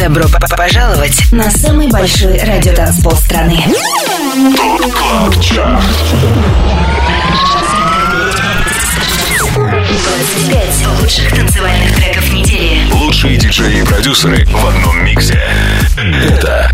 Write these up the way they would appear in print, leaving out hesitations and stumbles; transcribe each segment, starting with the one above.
Добро пожаловать на самый большой радиотанцпол страны. ТОП-КЛАБ-ЧАРТ 25 лучших танцевальных треков недели. Лучшие диджеи и продюсеры в одном миксе. Это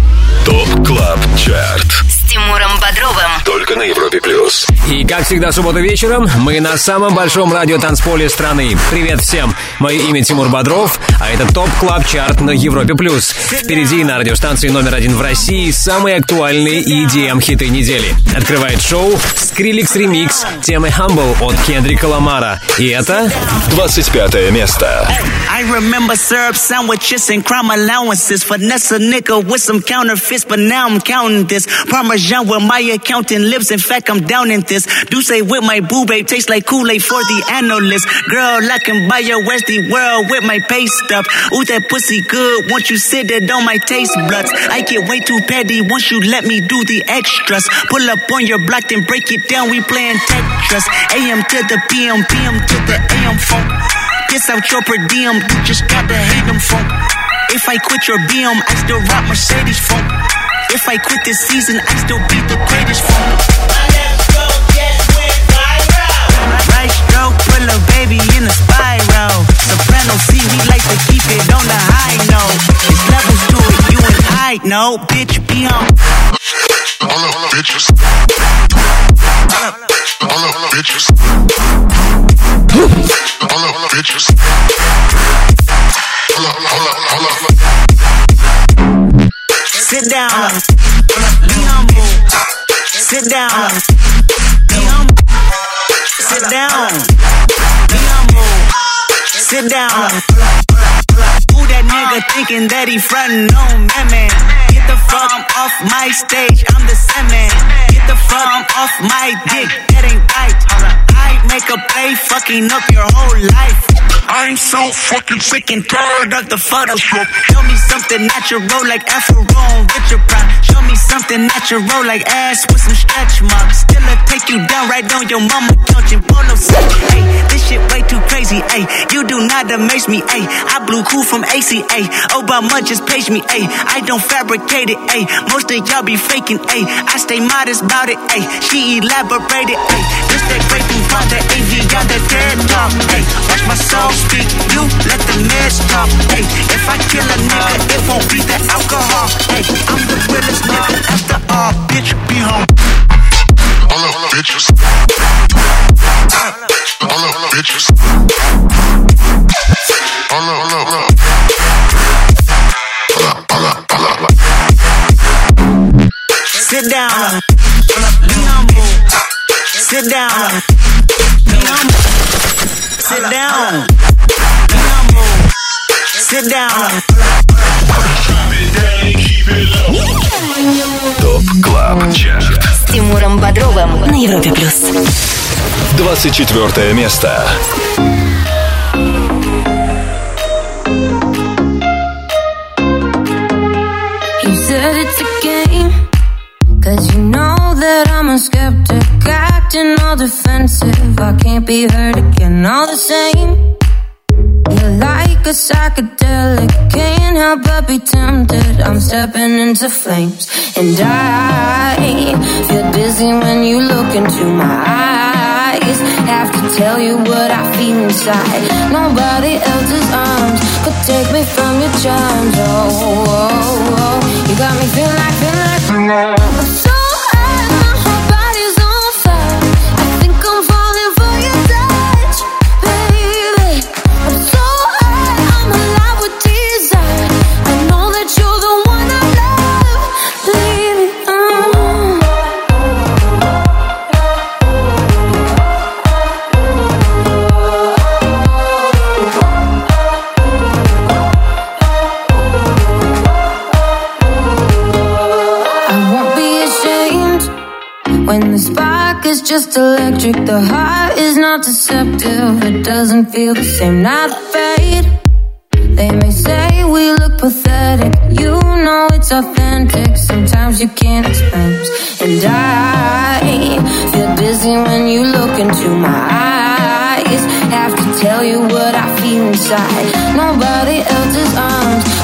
ТОП-КЛАБ-ЧАРТ с Тимуром Бодровым. Только на Европе Плюс. И как всегда, субботу вечером мы на самом большом радиотанцполе страны. Привет всем! Мое имя Тимур Бодров, а это ТОП-КЛАБ-ЧАРТ на Европе Плюс. Впереди на радиостанции номер один в России самые актуальные EDM-хиты недели. Открывает шоу Skrillex ремикс темы Humble от Кендрика Ламара. И это 25 место. I remember syrup sandwiches and crime allowances. Finesse a nigga with some counterfeits, but now I'm counting this. Parmesan with my accountant lips, in fact I'm down in this. Douce with my boo babe, tastes like Kool-Aid for the analyst. Girl, I can buy your Westie world with my pay stuff. Ooh, that pussy good, once you sit it on my taste buds. I get way too petty once you let me do the extras. Pull up on your block, then break it down, we playing Tetris. AM to the PM, PM to the AM funk. Piss out your per diem, you just gotta hate them funk. If I quit your BM, I still rock Mercedes funk. If I quit this season, I still be the greatest funk. My left stroke just went viral. Right stroke put a baby in a spiral. Soprano C, we like to keep it on the high note. There's levels to it, you and I know, bitch, be on. All of bitches. All of bitches. All of bitches. Sit down, be humble. Sit down, be humble. Sit down, be humble. Sit down. Who that nigga thinking that he frontin' on me, man? Get the fuck off my stage, I'm the same man. Get the fuck off my dick, that ain't right. I make a play, fucking up your whole life. I'm so fucking sick and tired of the Photoshop. Show me something natural like Afro with your pride. Show me something natural like ass with some stretch marks. Still I take you down right on your mama couch and polo set. Hey, this shit way too crazy. Hey, you do not amaze me. Hey, I blew cool from ACA. Obama just paged me. Hey, I don't fabricate it. Hey, most of y'all be faking. Hey, I stay modest about it. Hey, she elaborated. Hey, this that great through father AV on the dead dog. Hey, watch my soul. Speak, you let the mess talk. Hey, if I kill a nigga, it won't be the alcohol. Hey, I'm the realest nigga after all. Bitch, be home. All of bitches. All of bitches. All of. Sit down. Be humble. Sit down. Be humble. Sit down. Be humble. Sit down. ТОП-КЛАБ-ЧАРТ с Тимуром Бодровым на Европе Плюс. 24 место. You said it's a game, 'cause you know that I'm a skeptic. Acting all defensive, I can't be hurt again. All the same, you're like a psychedelic. Can't help but be tempted. I'm stepping into flames, and I feel dizzy when you look into my eyes. Have to tell you what I feel inside. Nobody else's arms could take me from your charms. Oh, oh, oh. You got me feeling like I'm so. When the spark is just electric, the heart is not deceptive. It doesn't feel the same, not afraid. They may say we look pathetic. You know it's authentic. Sometimes you can't explain. And I feel busy when you look into my eyes. Have to tell you what I feel inside. Nobody else's arms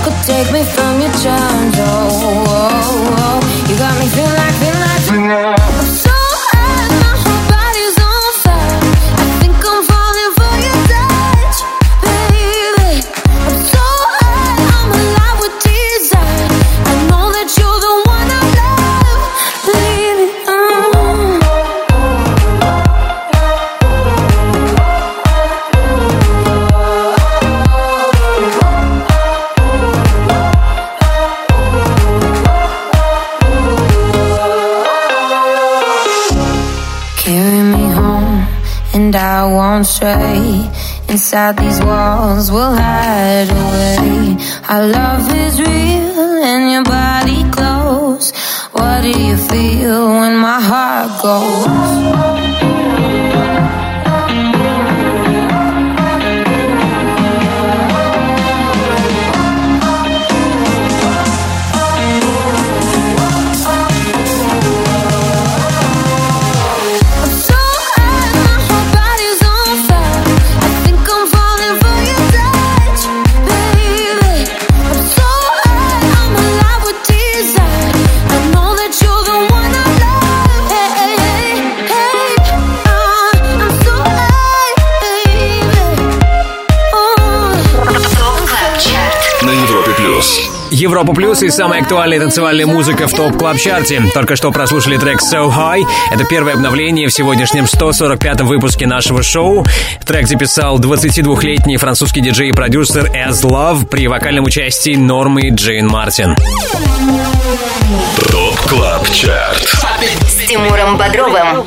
gone astray. Inside these walls we'll hide away. Our love is real and your body glows. What do you feel when my heart goes? Европа Плюс и самая актуальная танцевальная музыка в топ-клаб-чарте. Только что прослушали трек So High. Это первое обновление в сегодняшнем 145-м выпуске нашего шоу. Трек записал 22-летний французский диджей и продюсер As Love при вокальном участии Нормы Джейн Мартин. Топ-клаб-чарт с Тимуром Бодровым.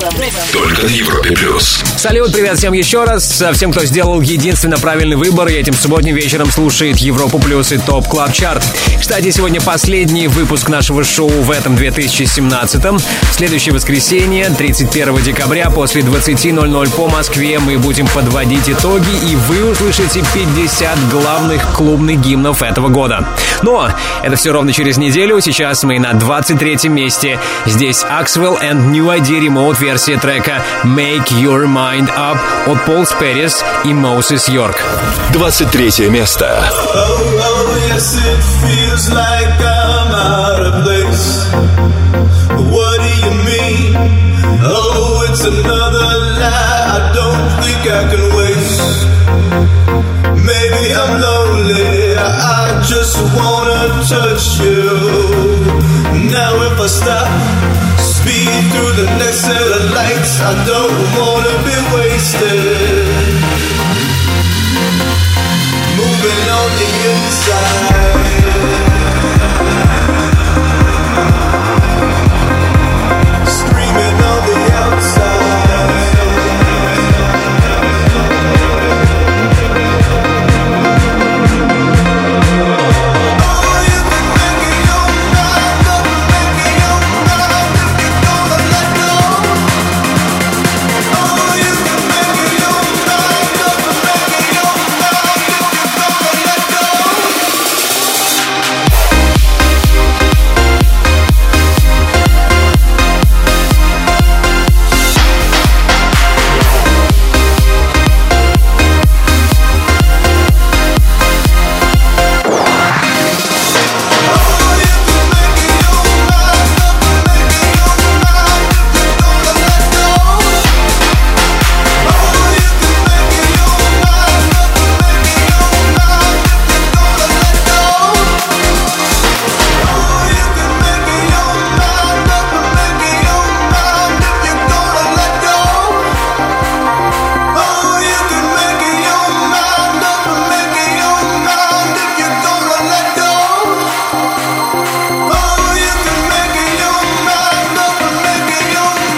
Только на Европе Плюс. Салют, привет всем еще раз. Всем, кто сделал единственно правильный выбор и этим субботним вечером слушает Европу Плюс и топ-клаб-чарт. Кстати, сегодня последний выпуск нашего шоу в этом 2017-м. В следующее воскресенье, 31 декабря, после 20:00 по Москве мы будем подводить итоги, и вы услышите 50 главных клубных гимнов этого года. Но это все ровно через неделю. Сейчас мы на 23-м месте. Здесь Axwell and New ID ремоут-версия трека Make Your Mind Up от Paul Sperris и Moses York. 23 место. Yes, it feels like I'm out of place. What do you mean? Oh, it's another lie. I don't think I can waste. Maybe I'm lonely. I just wanna touch you. Now if I stop, speed through the next set of lights. I don't wanna be wasted. Moving on the inside, screaming on the outside. Oh, you've been making your mind up, making your mind up. If you don't let go. Oh, you've been making your mind up, making your mind up.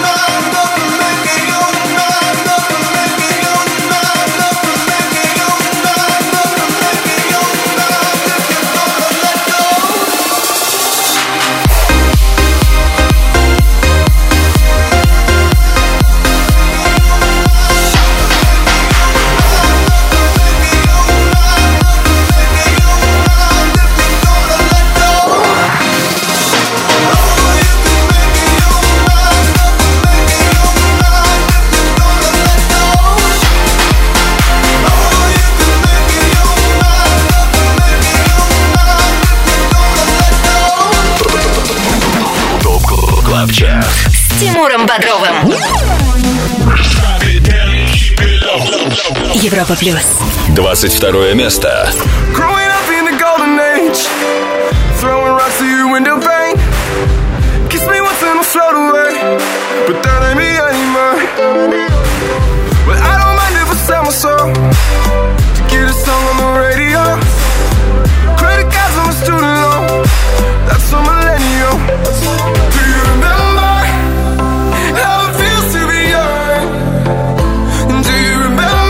Европа Плюс. 22 место. Growing up in the golden age, throwing rocks at your window pane. Kiss me once and I'll float away, but that ain't me anymore. Well, I don't mind if I sell my soul to get a song on the radio. Credit cards on my student loan, that's a millennial. Do you remember how it feels to be young? Do you remember?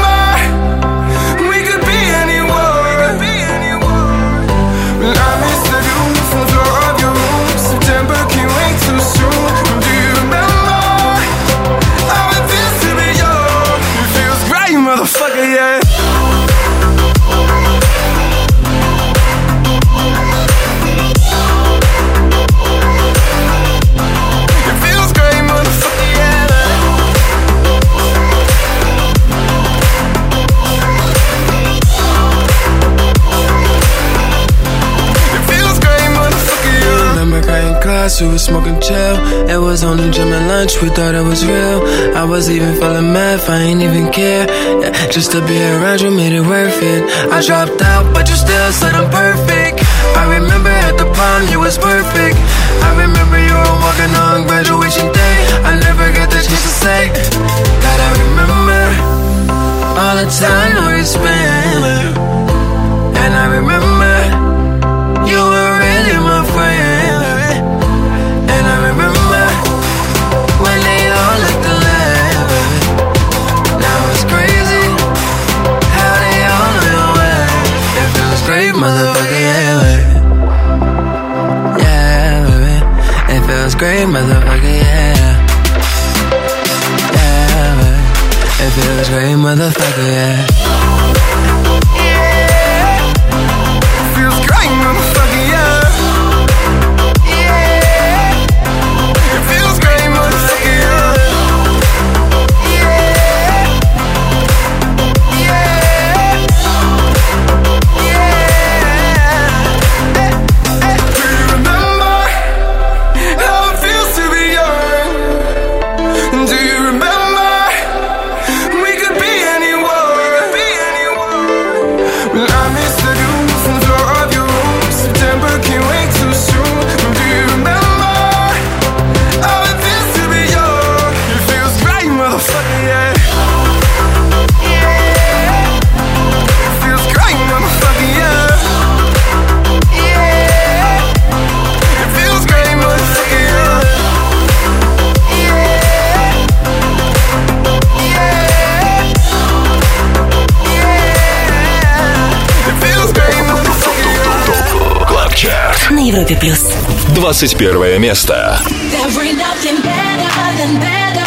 glass, we were smoking chill. It was only gym and lunch, we thought it was real. I was even feeling math, I ain't even care. Yeah, just to be around you made it worth it. I dropped out, but you still said I'm perfect. I remember at the prom, you was perfect. I remember you were walking on graduation day. I never got the chance to say that I remember all the time we spent. And I remember you were really my friend. And I remember when they all looked alike. Now it's crazy how they all went away. It feels great, motherfucker, yeah, baby. Yeah, baby. It feels great, motherfucker, yeah. Yeah, baby. It feels great, motherfucker, yeah. Европе Плюс. 21 место. Better than better.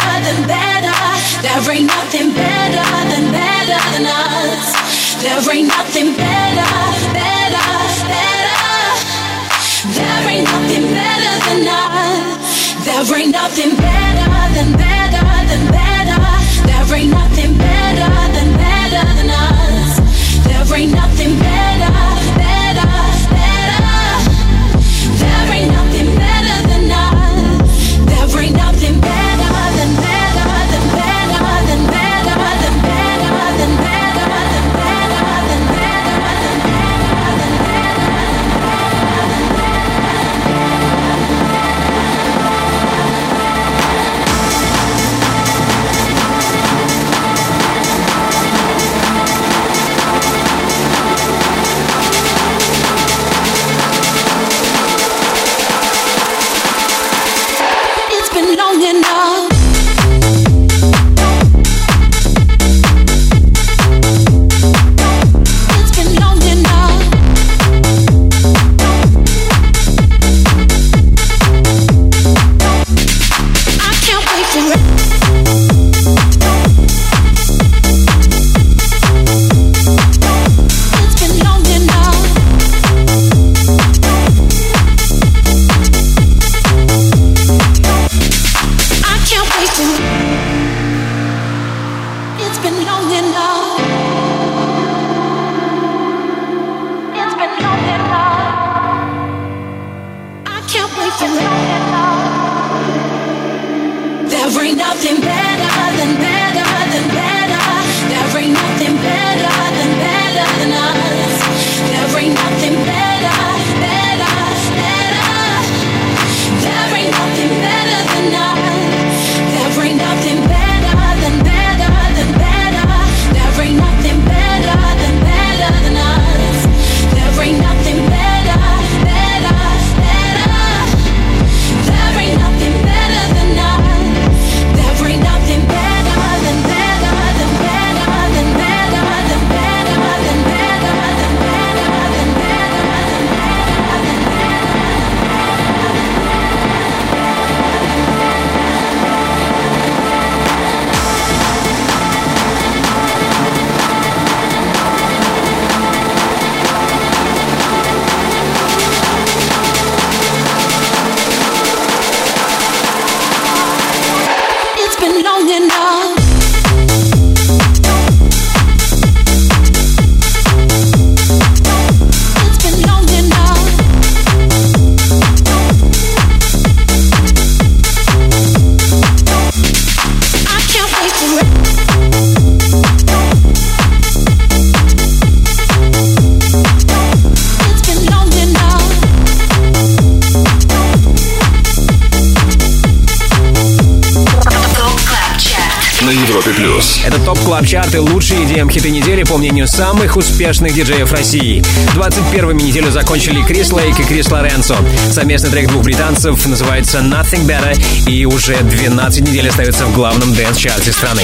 топ-клаб-чарты, лучшие EDM-хиты недели по мнению самых успешных диджеев России. 21-ми неделю закончили Крис Лейк и Крис Лоренцо. Совместный трек двух британцев называется Nothing Better и уже 12 недель остается в главном дэнс-чарте страны.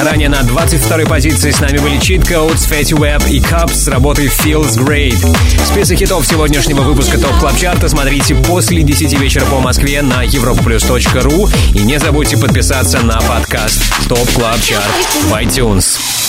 Ранее на 22-й позиции с нами были Чит Коудс, Фетти Уэбб и Капс с работой Feels Great. Список хитов сегодняшнего выпуска топ-клаб-чарта смотрите после 10 вечера по Москве на europaplus.ru и не забудьте подписаться на подкаст Топ Клаб Чарт в iTunes.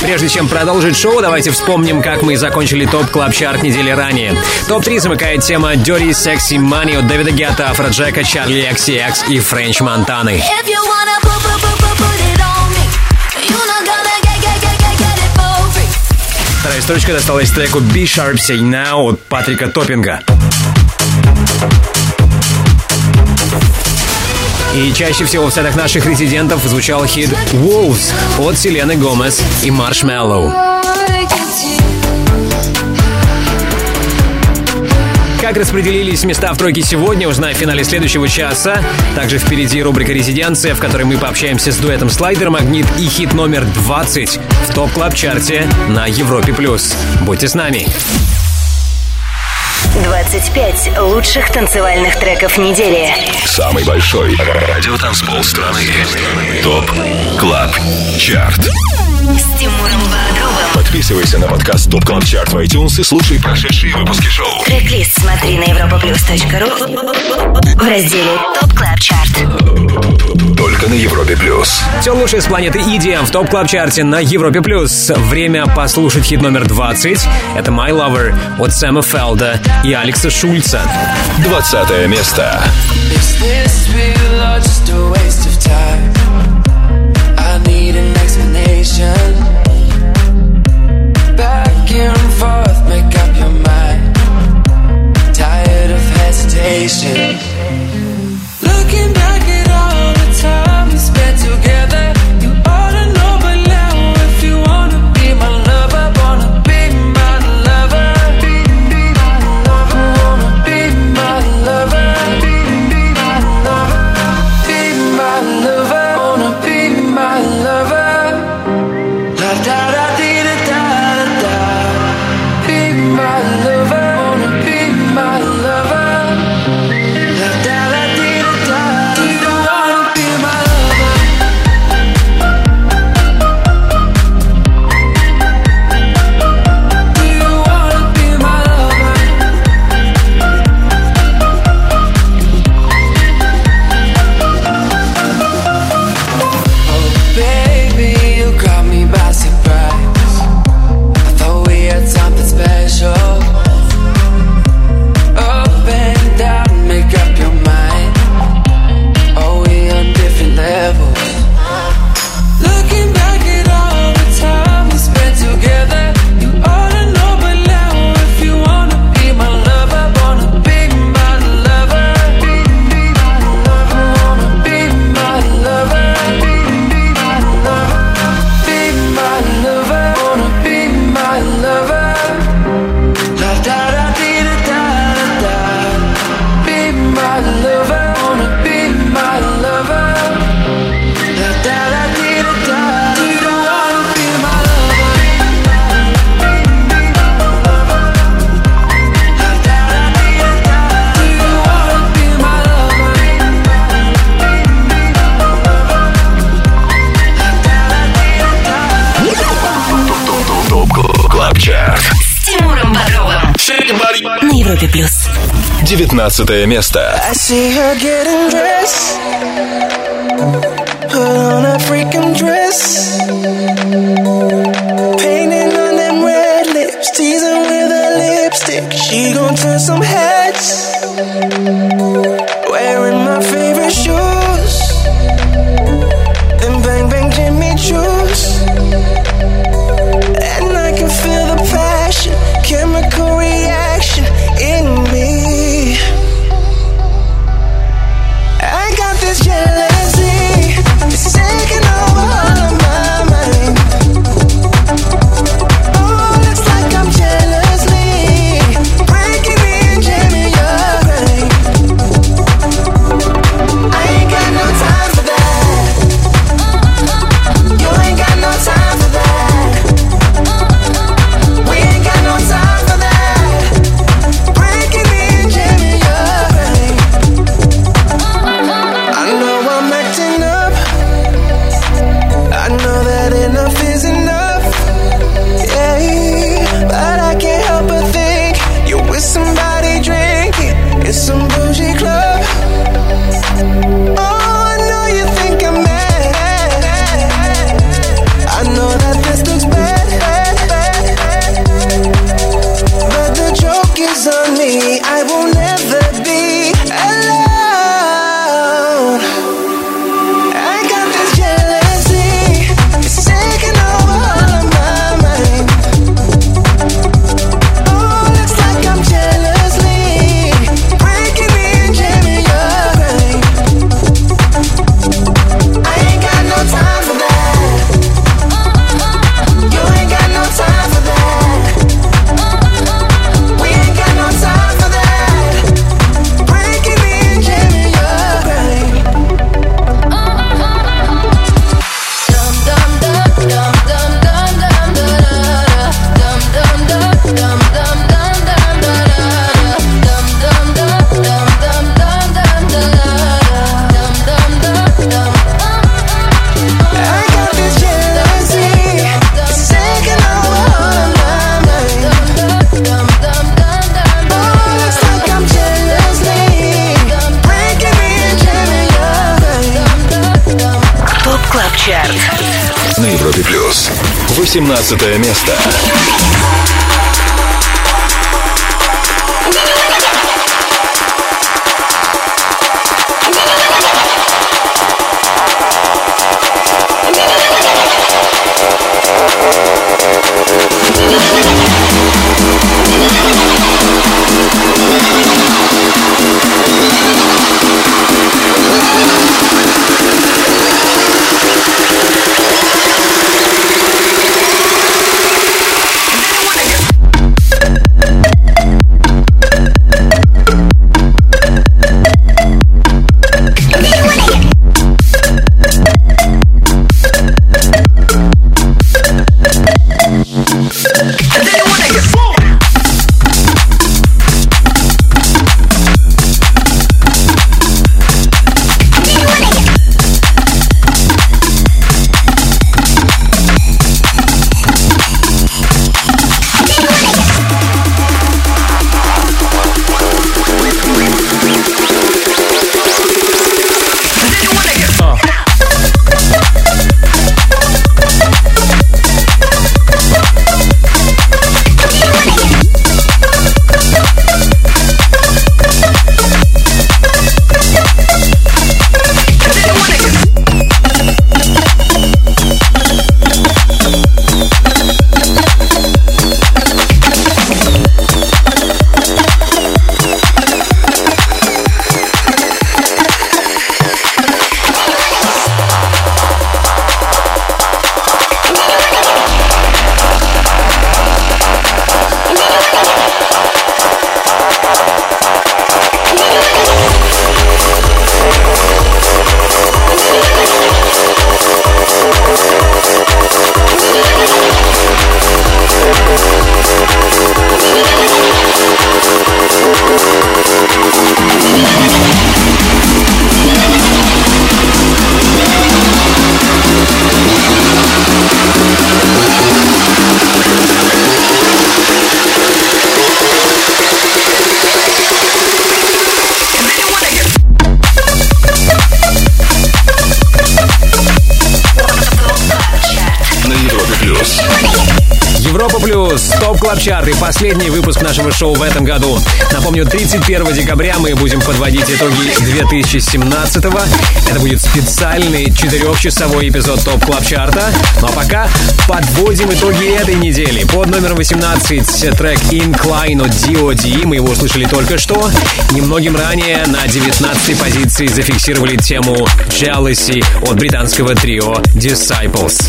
Прежде чем продолжить шоу, давайте вспомним, как мы закончили топ-клаб-чарт недели ранее. Топ-3 замыкает тема Dirty Sexy Money от Дэвида Гетта, Афроджека, Чарли XCX и Френч Монтаны. Вторая строчка досталась треку Be Sharp Say Now от Патрика Топинга. И чаще всего в сетах наших резидентов звучал хит «Wolves» от Селены Гомес и Marshmello. Как распределились места в тройке сегодня, узнаем в финале следующего часа. Также впереди рубрика «Резиденция», в которой мы пообщаемся с дуэтом «Слайдер-Магнит» и хит номер 20 в топ-клаб-чарте на Европе+. Будьте с нами! 25 лучших танцевальных треков недели. Самый большой радиотанцпол страны. Топ Клаб Чарт. С Тимуром Бодровым. Подписывайся на подкаст Топ Клаб Чарт в iTunes и слушай прошедшие выпуски шоу. Трек-лист смотри на europaplus.ru в разделе Топ Клаб Чарт. Только на Европе Плюс. Все лучшее с планеты EDM в Топ Клаб Чарте на Европе Плюс. Время послушать хит номер 20. Это My Lover от Сэма Фелда и Алекса Шульца. 20 место. Back and forth, make up your mind. Tired of hesitation. Looking back at all the time we spent together. You ought to know by now if you wanna be my lover, wanna be my lover, wanna be my lover, be my lover, wanna be my lover. Плюс. 19 место. I see her getting dressed. Put on a freaking dress. Painting on them red lips. Teasing with her lipstick. She gon' turn some heads. Wearing my favorite shoes. And bang bang Jimmy Choo's. And I can feel the passion. Chemical reaction. In me, Чарт. На Европе Плюс. 18 место. Клабчарт и последний выпуск нашего шоу в этом году. Напомню, 31 декабря мы будем подводить итоги 2017-го. Это будет специальный 4-часовой эпизод Топ Клабчарта. Ну а пока подводим итоги этой недели. Под номером 18 трек Incline от DOD. Мы его услышали только что. Немногим ранее на 19-й позиции зафиксировали тему Jealousy от британского трио Disciples.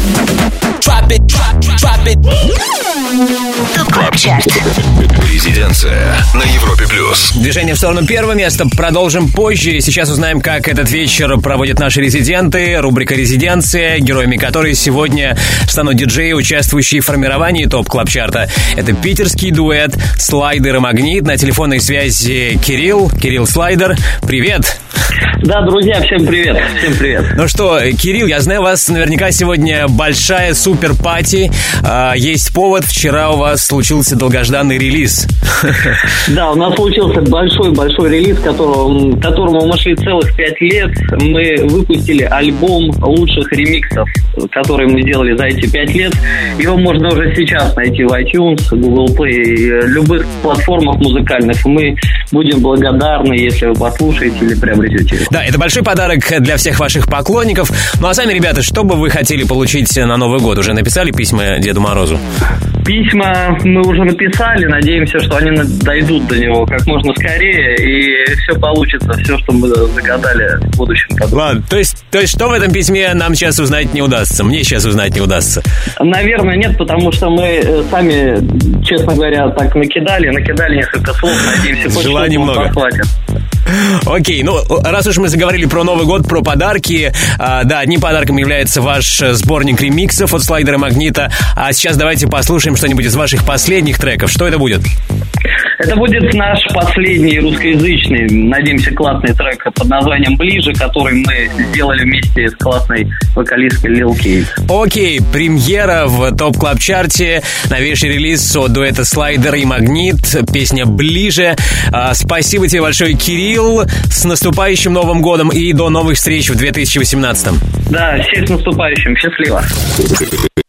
Топ-клаб-чарт. Резиденция на Европе Плюс. Движение в сторону первого места продолжим позже. Сейчас узнаем, как этот вечер проводят наши резиденты. Рубрика «Резиденция», героями которой сегодня станут диджеи, участвующие в формировании топ-клаб-чарта. Это питерский дуэт «Слайдер-Магнит». На телефонной связи Кирилл. Кирилл Слайдер, привет. Да, друзья, всем привет. Всем привет. Ну что, Кирилл, я знаю, у вас наверняка сегодня большая супер-пати. Есть повод. Вчера у вас случился долгожданный релиз. Да, у нас случился большой-большой релиз, которому мы шли целых 5 лет. Мы выпустили альбом лучших ремиксов, которые мы сделали за эти 5 лет. Его можно уже сейчас найти в iTunes, Google Play, любых платформах музыкальных. Мы будем благодарны, если вы послушаете или приобретете его. Да, это большой подарок для всех ваших поклонников. Ну а сами, ребята, что бы вы хотели получить на Новый год? Уже написали письма Деду Морозу? Письма мы уже написали, надеемся, что они дойдут до него как можно скорее, и все получится, все, что мы загадали в будущем году. Ладно, то есть что в этом письме нам сейчас узнать не удастся? Мне сейчас узнать не удастся? Наверное, нет, потому что мы сами, честно говоря, так накидали несколько слов, надеемся, что он похватит. Окей, ну, раз уж мы заговорили про Новый год, про подарки, да, одним подарком является ваш сборник ремиксов от Слайдера Магнита, а сейчас давайте послушаем что-нибудь из ваших последних треков. Что это будет? Это будет наш последний русскоязычный, надеемся, классный трек под названием «Ближе», который мы сделали вместе с классной вокалисткой Лил Кейт. Окей, премьера в топ-клаб-чарте, новейший релиз от дуэта «Слайдер» и «Магнит», песня «Ближе». Спасибо тебе большое, Кирилл, с наступающим Новым годом и до новых встреч в 2018-м. Да, всех с наступающим, счастливо.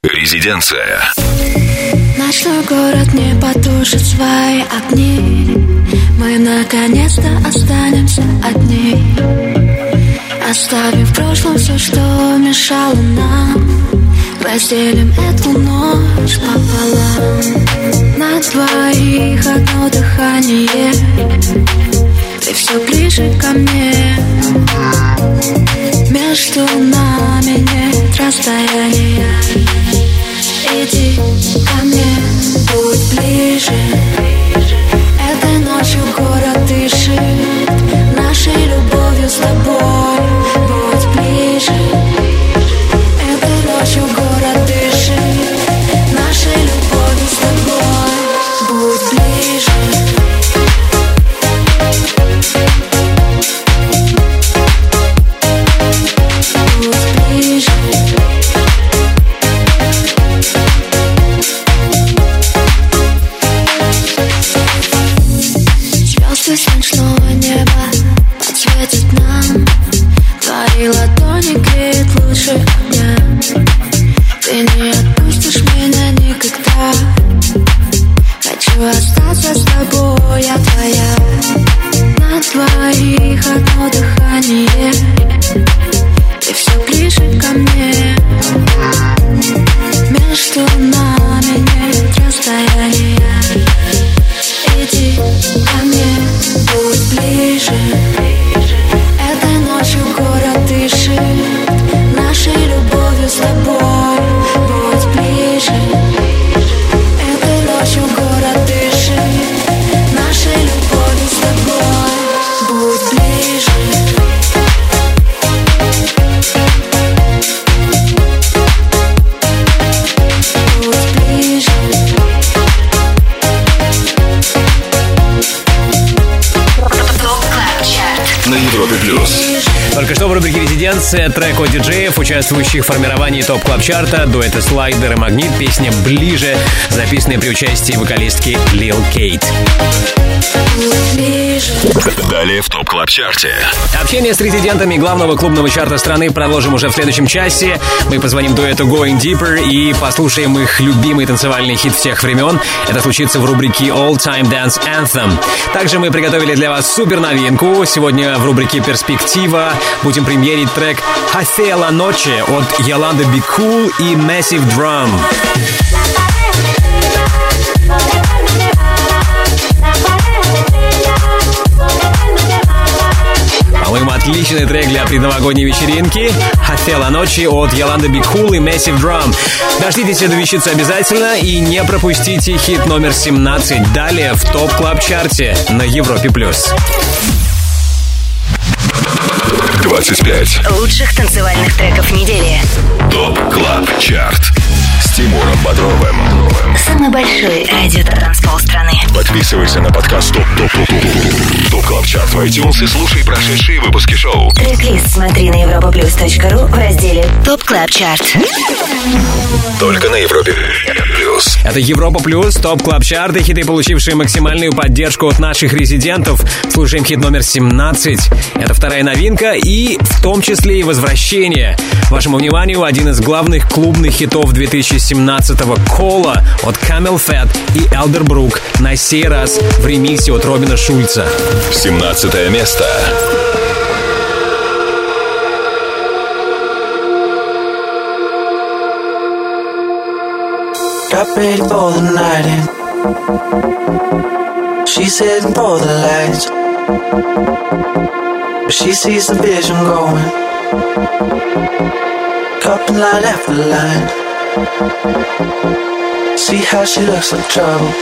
Резиденция. Наш город не потушит свои огни. Мы наконец-то останемся одни, оставив в прошлом все, что мешало нам. Разделим эту ночь пополам. На двоих одно дыхание. Ты все ближе ко мне. Между нами нет расстояния. Иди ко мне, будь ближе. Этой ночью город дышит нашей любовью с тобой. Будь ближе. Этой ночью город дышит нашей любовью с тобой. Будь ближе. Трек от диджеев, участвующих в формировании топ-клаб-чарта, дуэты «Слайдер» и «Магнит», песня «Ближе», записанная при участии вокалистки Лил Кейт. Далее в топ-клаб-чарте. Общение с резидентами главного клубного чарта страны продолжим уже в следующем часе. Мы позвоним дуэту Going Deeper и послушаем их любимый танцевальный хит всех времен. Это случится в рубрике All Time Dance Anthem. Также мы приготовили для вас супер новинку. Сегодня в рубрике «Перспектива» будем премьерить трек «Hace la noche» от Yolanda Be Cool и Massive Drum. По-моему, отличный трек для предновогодней вечеринки. «Hace la noche» от Yolanda Be Cool и Massive Drum. Дождитесь эту вещицу обязательно и не пропустите хит номер 17. Далее в топ-клаб-чарте на Европе+. Плюс. 25 лучших танцевальных треков недели. Топ-клаб-чарт с Тимуром Бодровым. Самый большой радио-транспол страны. Подписывайся на подкаст ТОП-КЛАБ-ЧАРТ в iTunes и слушай прошедшие выпуски шоу. Трек-лист смотри на europaplus.ru в разделе ТОП-КЛАБ-ЧАРТ. Только на Европе Плюс. Это Европа Плюс, ТОП-КЛАБ-ЧАРТ и хиты, получившие максимальную поддержку от наших резидентов. Слушаем хит номер 17. Это вторая новинка и в том числе и возвращение. Вашему вниманию один из главных клубных хитов 2017-го «Кола» от Camel Fat и Elderbrook, на сей раз в ремиксе от Робина Шульца. 17 место. See how she looks like trouble.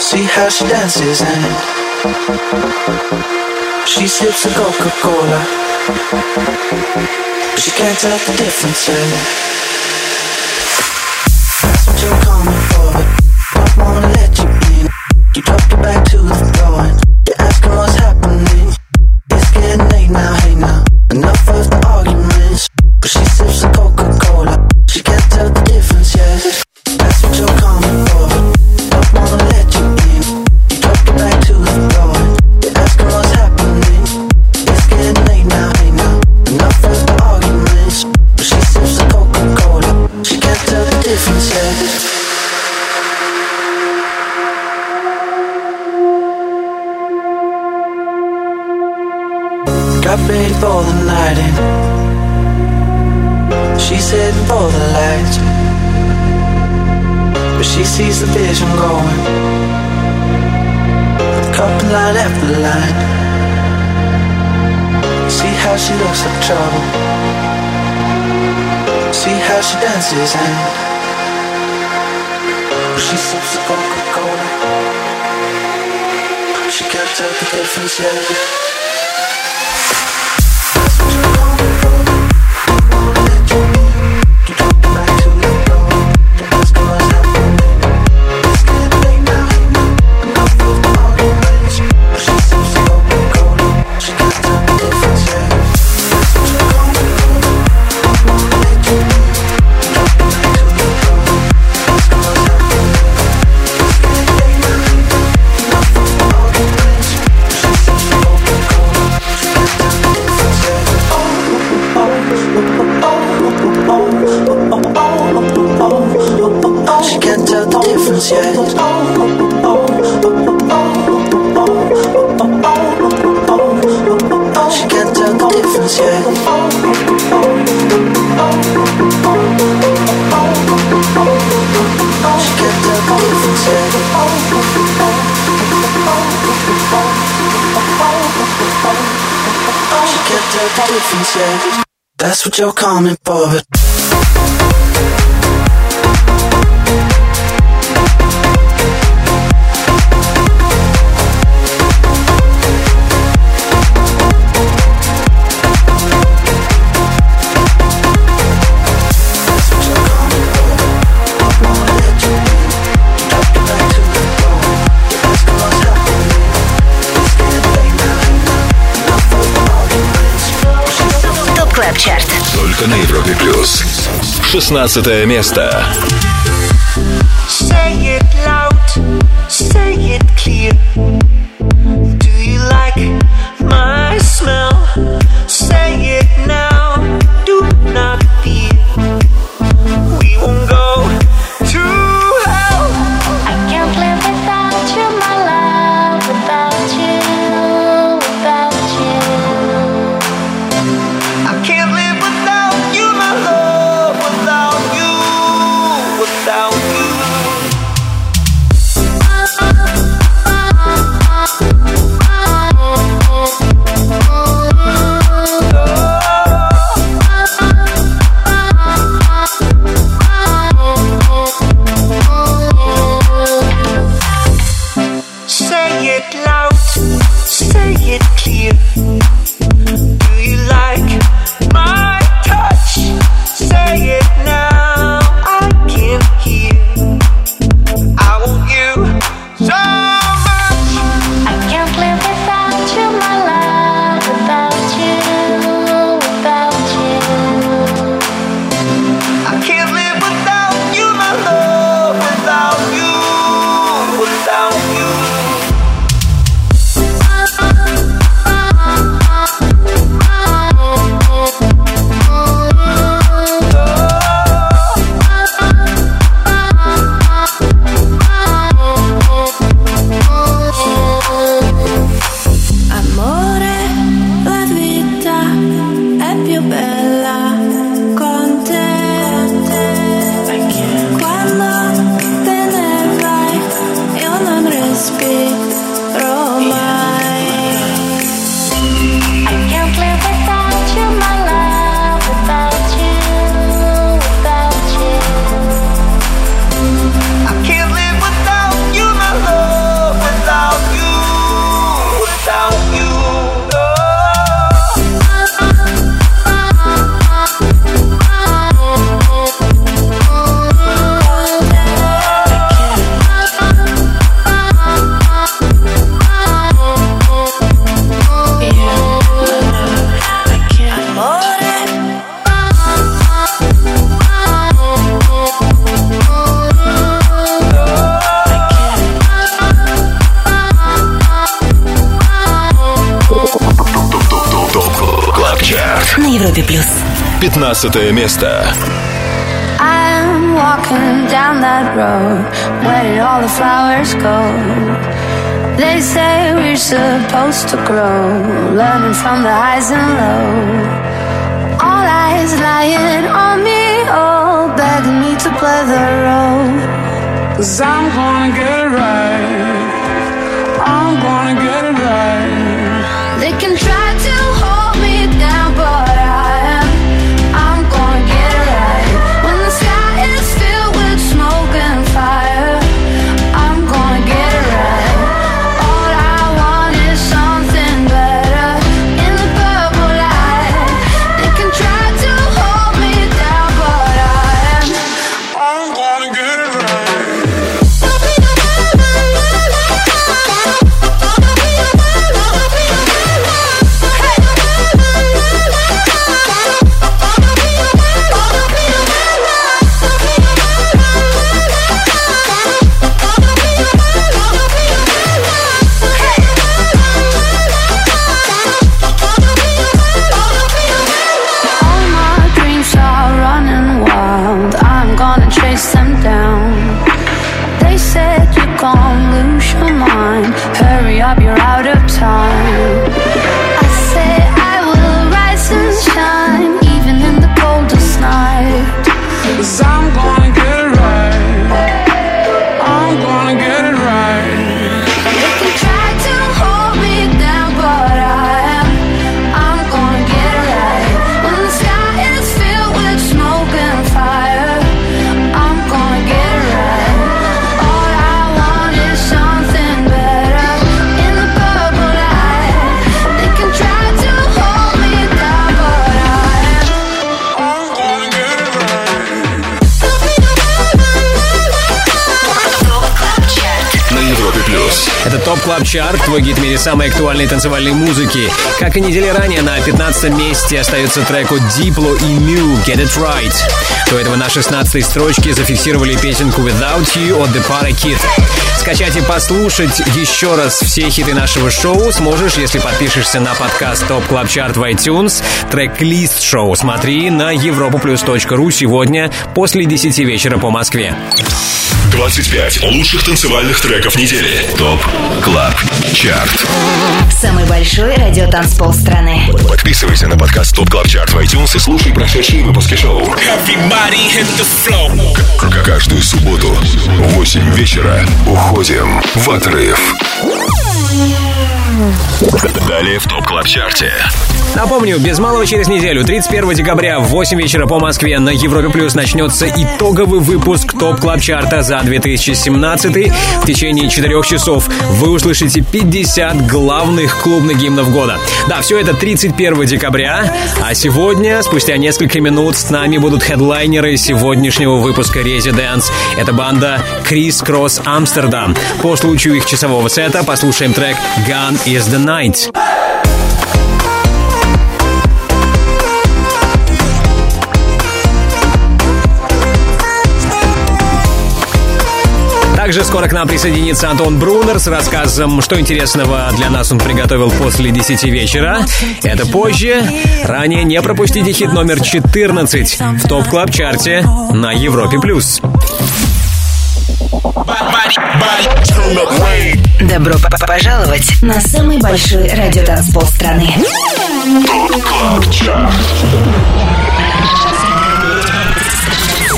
See how she dances and she sips a Coca-Cola, but she can't tell the difference in it. That's what you're coming for, but I won't let That's what you're coming for, but на Европе Плюс. 16 место. Say it loud, say it clear. Do you like my smell? Say it now, do not fear. We won't go to hell. I can't live without you, my love, without you, without you. I can't live. Oh Европе Плюс. 15 место. I'm walking down that road, where did all the flowers go? They say we're supposed to grow, learning from the highs and lows. All eyes lying on me, oh, begging me to play the role. 'Cause I'm gonna get it right, I'm gonna get it right. They can try to hold me down, but I'm gonna get it right. When the sky is filled with smoke and fire, I'm gonna get it right. All I want is something better in the purple light. They can try to hold me down, but I'm gonna get it Топ-клаб-чарт, твой гид в мире самой актуальной танцевальной музыки. Как и недели ранее, на 15 месте остается трек от Дипло и Мю «Get It Right». До этого на 16-й строчке зафиксировали песенку «Without You» от The Party Kid. Скачать и послушать еще раз все хиты нашего шоу сможешь, если подпишешься на подкаст «Топ-клаб-чарт» в iTunes. Трек-лист шоу смотри на europaplus.ru сегодня после 10 вечера по Москве. 25 лучших танцевальных треков недели. Топ Клаб Чарт. Самый большой радиотанцпол страны. Подписывайся на подкаст Топ Клаб Чарт в iTunes и слушай прошедшие выпуски шоу. Каждую субботу в 8 вечера уходим в отрыв. Далее в Топ Клаб Чарте. Напомню, без малого через неделю, 31 декабря в 8 вечера по Москве на Европе Плюс начнется итоговый выпуск Топ Клаб Чарта за 2017. В течение 4 часов вы услышите 50 главных клубных гимнов года. Да, все это 31 декабря, а сегодня, спустя несколько минут, с нами будут хедлайнеры сегодняшнего выпуска Residents. Это банда Крис Кросс Амстердам. По случаю их часового сета послушаем трек «Gone is the Night». Также скоро к нам присоединится Антон Брунер с рассказом, что интересного для нас он приготовил после 10 вечера. Это позже. Ранее не пропустите хит номер 14 в топ-клаб-чарте на Европе+. Плюс. Добро пожаловать на самый большой радиотанцпол страны. Топ-клаб-чарт.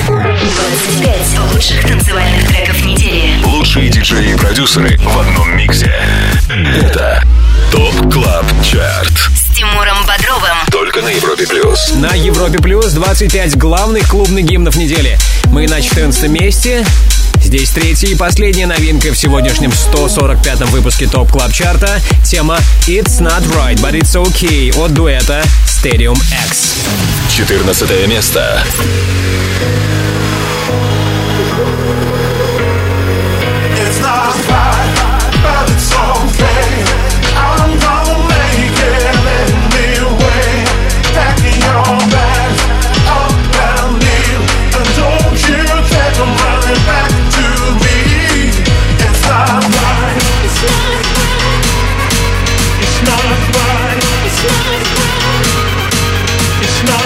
25 лучших танцевальных треков недели. Лучшие диджеи и продюсеры в одном миксе. Это Топ Клаб Чарт. С Тимуром Бодровым. Только на Европе Плюс. На Европе Плюс 25 главных клубных гимнов недели. Мы на 14 месте. Здесь третья и последняя новинка в сегодняшнем 145-м выпуске Топ Клаб Чарта. Тема «It's not right, but it's okay» от дуэта Stadium X. 14 место. It's not right, but it's okay. I'm gonna make it anyway. Pack your bags up and leave, and don't you take them running back to me. It's not right. It's not right. It's not right. It's not right. It's not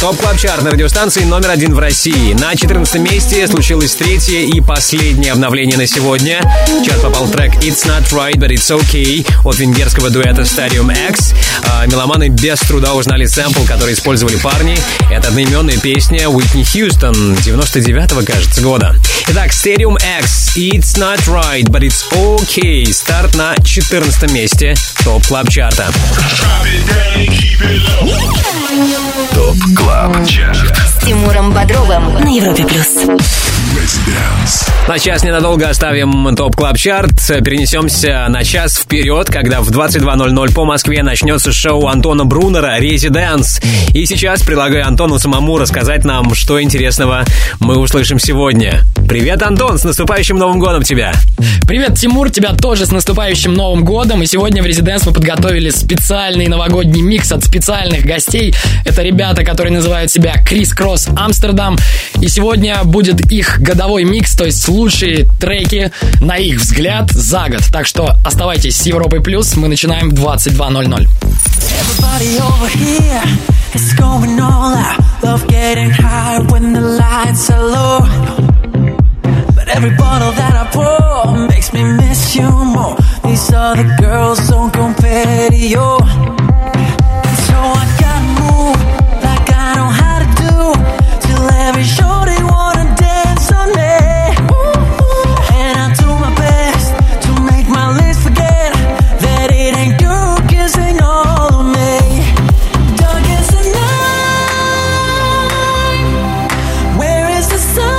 Топ-клаб-чарт на радиостанции номер один в России. На 14 месте случилось третье и последнее обновление на сегодня. В чарт попал трек «It's not right, but it's okay» от венгерского дуэта Stadium X. Меломаны без труда узнали сэмпл, который использовали парни. Это одноименная песня Уитни Хьюстон 99-го, кажется, года. Итак, Stadium X, «It's not right, but it's okay». Старт на 14 месте топ-клаб-чарта. Топ-клаб-чарт с Тимуром Бодровым на Европе Плюс. На час ненадолго оставим топ-клаб-чарт. Перенесемся на час вперед, когда в 22:00 по Москве начнется шоу Антона Брунера «Резиденс». И сейчас предлагаю Антону самому рассказать нам, что интересного мы услышим сегодня. Привет, Антон, с наступающим Новым годом тебя! Привет, Тимур, тебя тоже с наступающим Новым годом. И сегодня в «Резиденс» мы подготовили специальный новогодний микс от специальных гостей. Это ребята, которые называют себя Крис Кросс Амстердам. И сегодня будет их годовой микс, то есть лучшие треки, на их взгляд, за год. Так что оставайтесь с Европой Плюс, мы начинаем в 22:00. Every bottle that I pour makes me miss you more. These other girls don't compare to you. And so I gotta move like I know how to do. Till every shorty wanna dance on me. And I do my best to make my lips forget that it ain't you kissing all of me. Dark is the night. Where is the sun?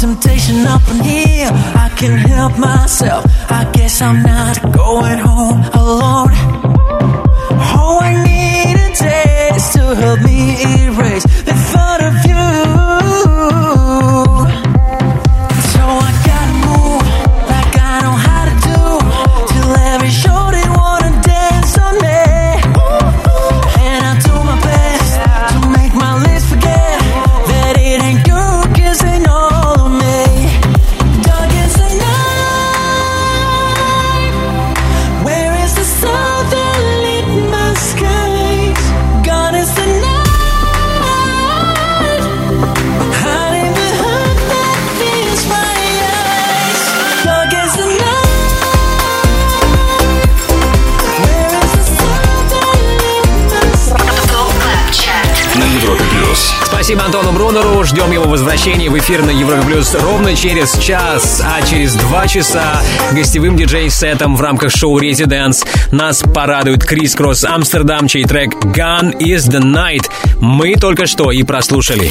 Temptation up in here, I can't help myself. I guess I'm not going home alone. Oh, I need a taste to help me erase the thought of you. So I gotta move like I know how to do. Till every shorty wanna dance on me. And I do my best to make my lips forget that it ain't you kissing all. Спасибо Антону Брунеру. Ждем его возвращения в эфир на Европе Плюс ровно через час, а через 2 часа гостевым диджей-сетом в рамках шоу «Резиденс» нас порадует Крис Кросс Амстердам, чей трек «Gone is the Night» мы только что и прослушали.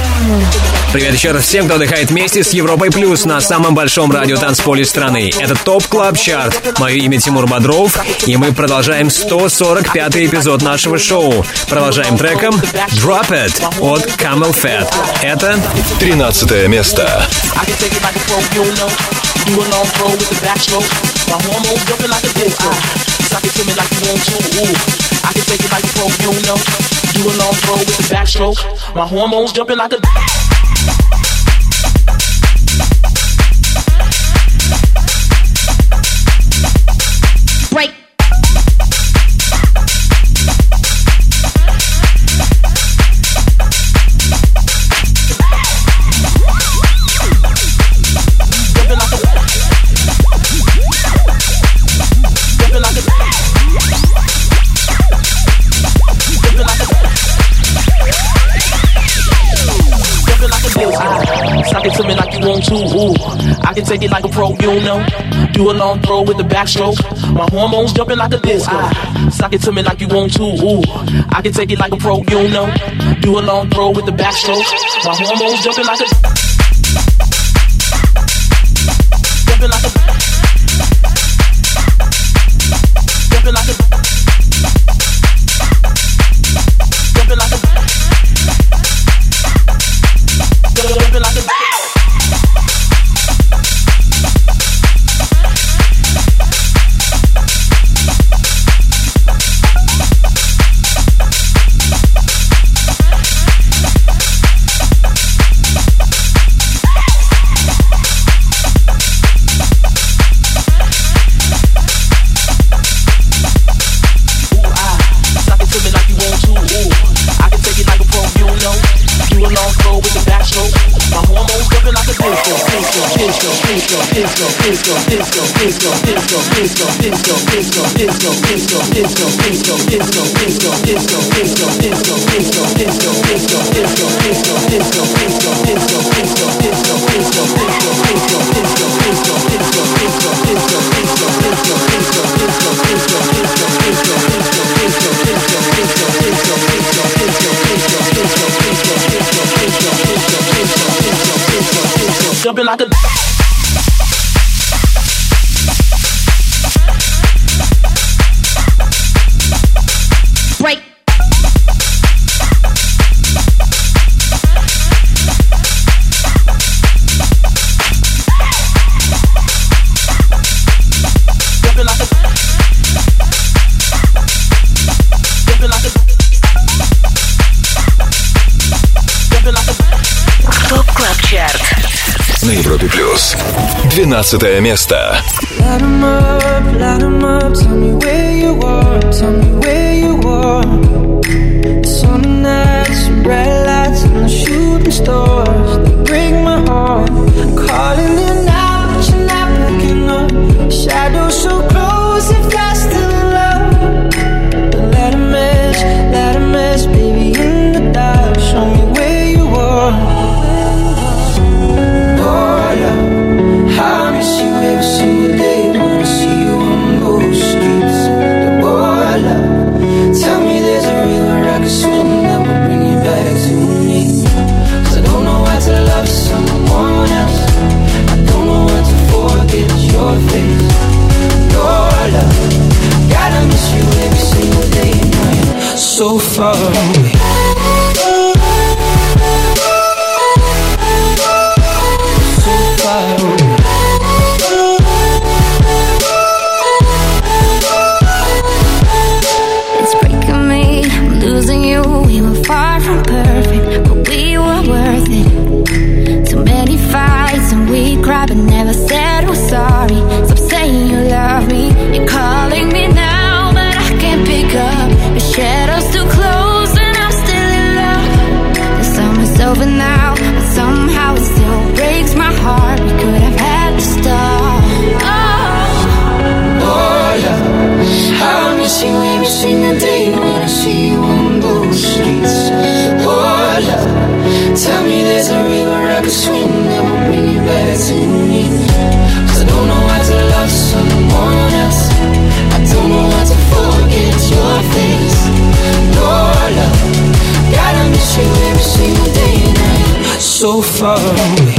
Привет еще раз всем, кто отдыхает вместе с Европой Плюс на самом большом радиотанцполе страны. Это ТОП КЛАБ ЧАРТ. Мое имя Тимур Бодров, и мы продолжаем 145-й эпизод нашего шоу. Продолжаем треком Drop It от Camel Fat. Это 13 место. Doing all throw with the backstroke. My hormones jumping like a... To me like you want to, ooh. I can take it like a pro, you know. Do a long throw with the backstroke. My hormones jumping like a disco. Sock it to me like you want to, ooh. I can take it like a pro, you know. Do a long throw with the backstroke. My hormones jumping like a. Jumping like a. Jumping like a. Jumping like a. Jumping like a. Jumping like a... На Европе Плюс. 12 место. Light 'em up, tell me where you are, tell me where you are. The sun nights, red lights and the shooting stars, they break my heart. I'm calling you now, but you're not picking up. Shadows so close, if I still love. Light 'em up, baby in the dark, show me where you are. So far away. So far away. It's breaking me, I'm losing you. We were far from perfect, but we were worth it. Too many fights and we cried, but never said we're sorry. Stop saying you love me, you're calling me now, but I can't pick up the shadows. Over now, but somehow it still breaks my heart. We could have had to stop. Oh, oh love, I miss you every single day. that's unique. Cause I don't know how to love someone else. I don't know how to forget your face. Your love, gotta miss you every single day and night. So far away.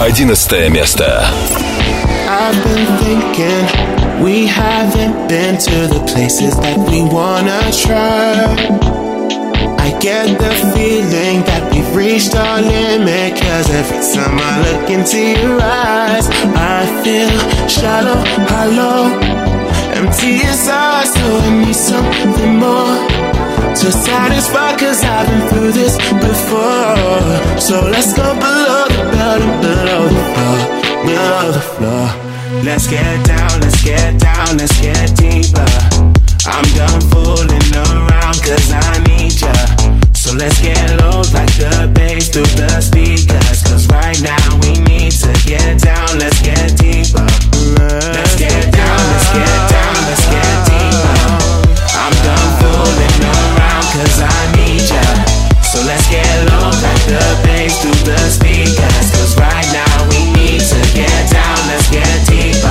Одиннадцатое место. I've been thinking we haven't been to the places that we wanna try. I get the feeling that we've reached our limit, cause every time I look into your eyes, I feel shallow, hollow, empty inside, so I need something more. So satisfied cause I've been through this before. So let's go below the belt and below the floor, below the floor. Let's get down, let's get down, let's get deeper. I'm done fooling around cause I need ya. So let's get low like the bass through the speakers. Cause right now we need to get down, let's get deeper. Let's get down, let's get down, let's get deeper. I'm done fooling around cause I need ya. So let's get low like the bass through the speakers. Cause right now we need to get down, let's get deeper.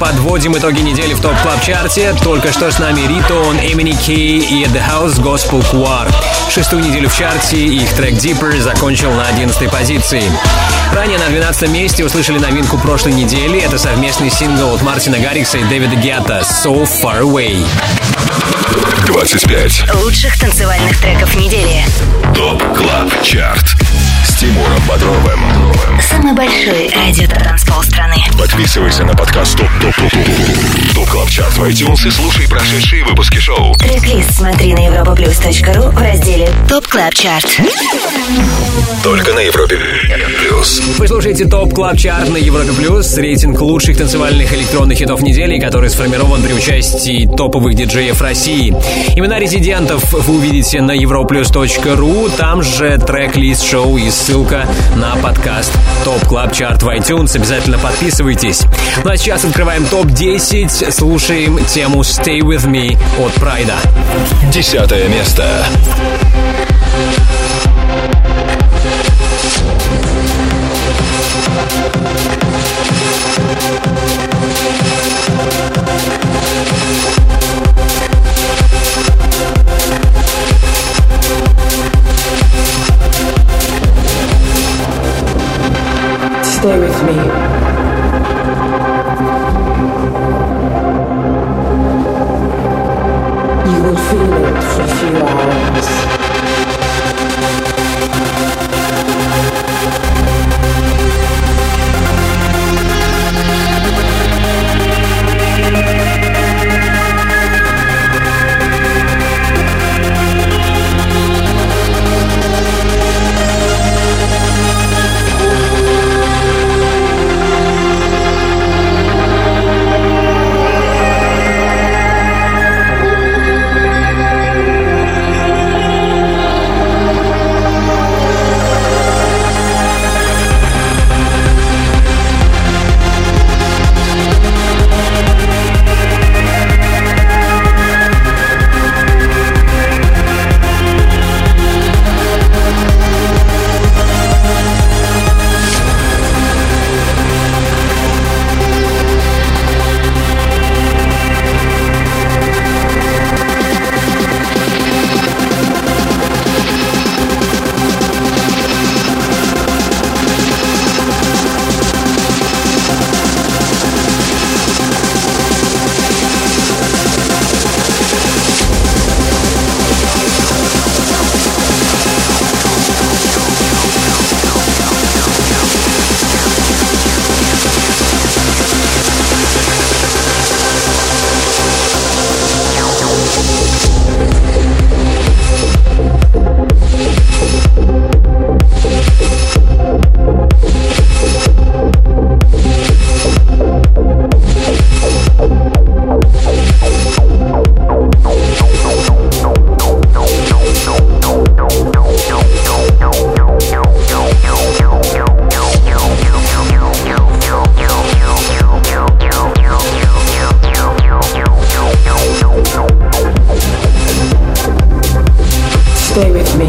Подводим итоги недели в топ-клаб-чарте. Только что с нами Ритон, Эмини Кей и The House Gospel Choir. Шестую неделю в чарте их трек Deeper закончил на 11-й позиции. Ранее на 12-м месте услышали новинку прошлой недели. Это совместный сингл от Мартина Гаррикса и Дэвида Гетта «So Far Away». 25 лучших танцевальных треков недели. Топ-клаб-чарт. С Тимуром Бодровым. Самый большой радио-транспол страны. Подписывайся на подкаст Топ Клаб Чарт в iTunes и слушай прошедшие выпуски шоу. Трек-лист смотри на europaplus.ru в разделе Топ Клаб Чарт. Только на Европе Плюс. Вы слушаете Топ Клаб Чарт на Европе Плюс. Рейтинг лучших танцевальных электронных хитов недели, который сформирован при участии топовых диджеев России. Имена резидентов вы увидите на europlus.ru. Там же трек-лист шоу и ссылка на подкаст Топ Клаб Чарт в iTunes. Обязательно подписывайтесь. Ну а сейчас открываем топ-10. Слушаем тему Stay With Me от Прайда. 10-е место. Stay with me. You will feel it for a few hours. Stay with me.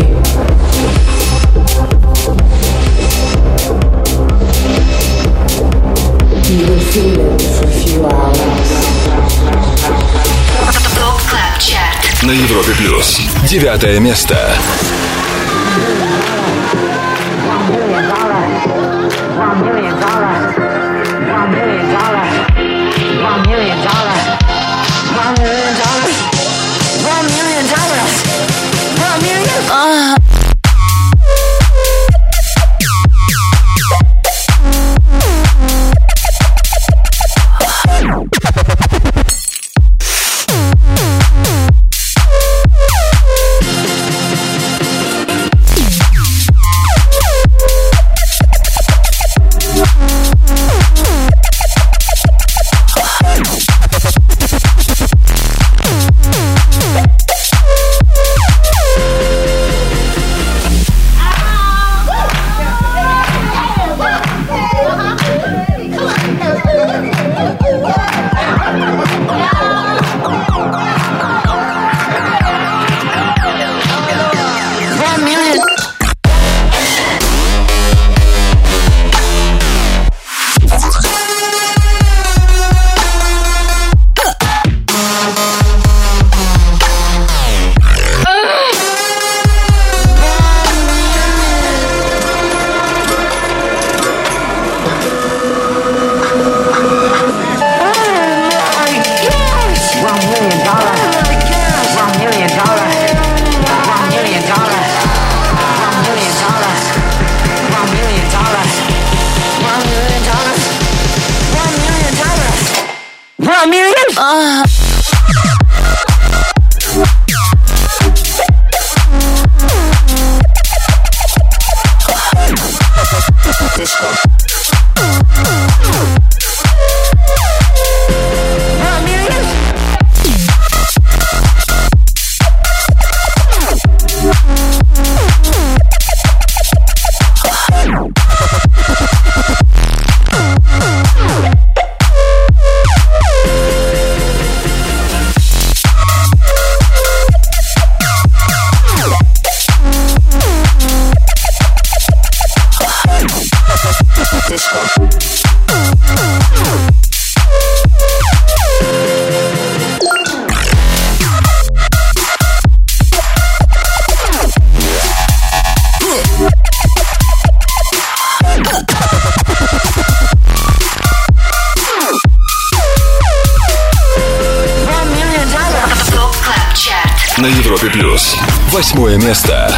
You will feel it for a few hours. Top Club Chart. На Европе Плюс. 9 место. Восьмое место.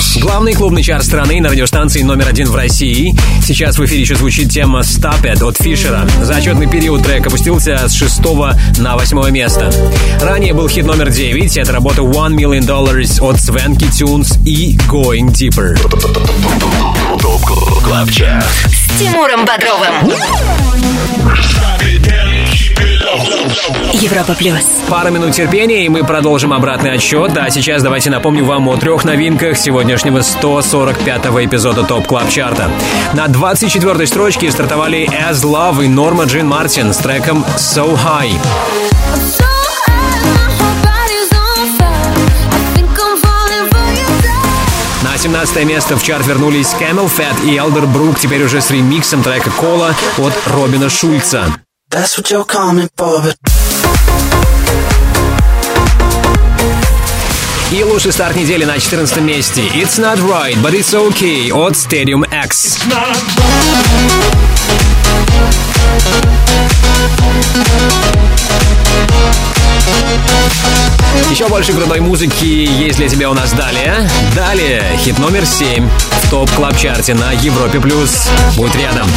Плюс. Главный клубный чарт страны на радиостанции номер 1 в России. Сейчас в эфире еще звучит тема «Stop It» от Фишера. За отчетный период трек опустился с 6 на 8 место. Ранее был хит номер 9. Это работа «One Million Dollars» от Свенки Тюнс и «Going Deeper». Клабчарт с Тимуром Бодровым. Европа Плюс. Пара минут терпения, и мы продолжим обратный отсчет. А сейчас давайте напомню вам о трех новинках сегодняшнего 145-го эпизода ТОП Клаб Чарта. На 24-й строчке стартовали As Love и Норма Джин Мартин с треком So High. На 17 место в чарт вернулись Camel Fat и Elderbrook, теперь уже с ремиксом трека Кола от Робина Шульца. That's what you're coming for, but... И лучший старт недели на 14 месте. It's not right, but it's okay от Stadium X. Right. Еще больше крутой музыки есть для тебя у нас далее. Далее хит номер 7 в топ клаб чарте на Европе Плюс. Будь рядом.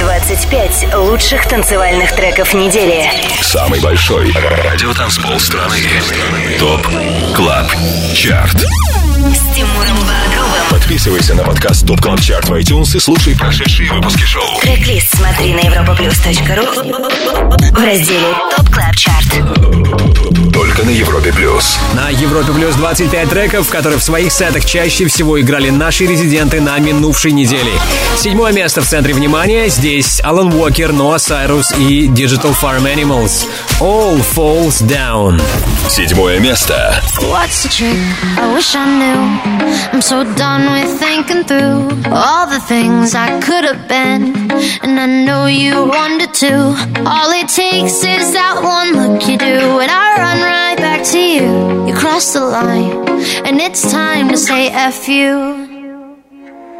25 лучших танцевальных треков недели. Самый большой радиотанцпол страны. ТОП Клаб Чарт. С Тимуром Бодровым. Подписывайся на подкаст ТОП Клаб Чарт в iTunes и слушай прошедшие выпуски шоу. Трек-лист смотри на europaplus.ru в разделе ТОП Клаб Чарт. Только на Европе Плюс. На Европе Плюс 25 треков, которые в своих сетах чаще всего играли наши резиденты на минувшей неделе. 7 место в центре внимания. Здесь Алан Уокер, Ноа Сайрус и Digital Farm Animals. All Falls Down. 7 место. What's the trick? I wish I knew. I'm so done with thinking through all the things I could have been. And I know you wanted to. All it takes is that one look you do, and I run right back to you. You cross the line, and it's time to say F you.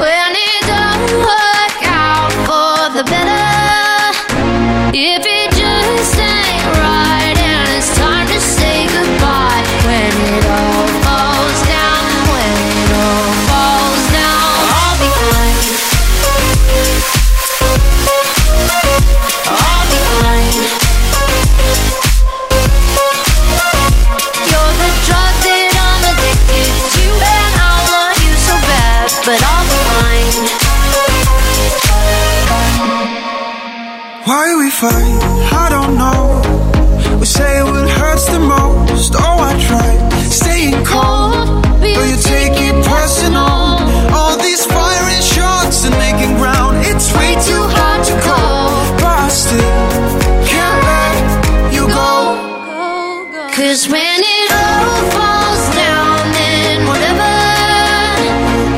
When it don't work out for the better, if it just ain't right, and it's time to say goodbye. When it all falls down, when it all falls down, I'll be fine. I'll be fine. You're the drug that I'm addicted to, and I want you so bad, but I'll be fine. Why we fight, I don't know. We say what hurts the most. Oh, I tried staying cold, but you take it personal. All these firing shots and making ground, it's way too hard to call. But I still can't let you go. Cause when it all falls down, then whatever.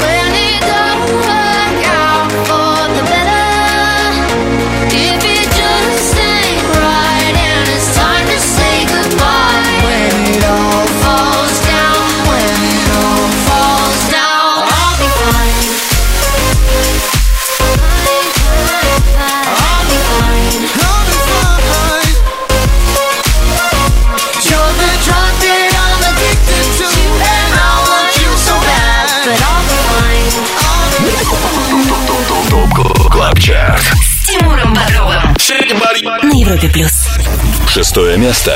When it don't work out for the better, if it с Тимуром Бодровым на Европе Плюс. 6 место.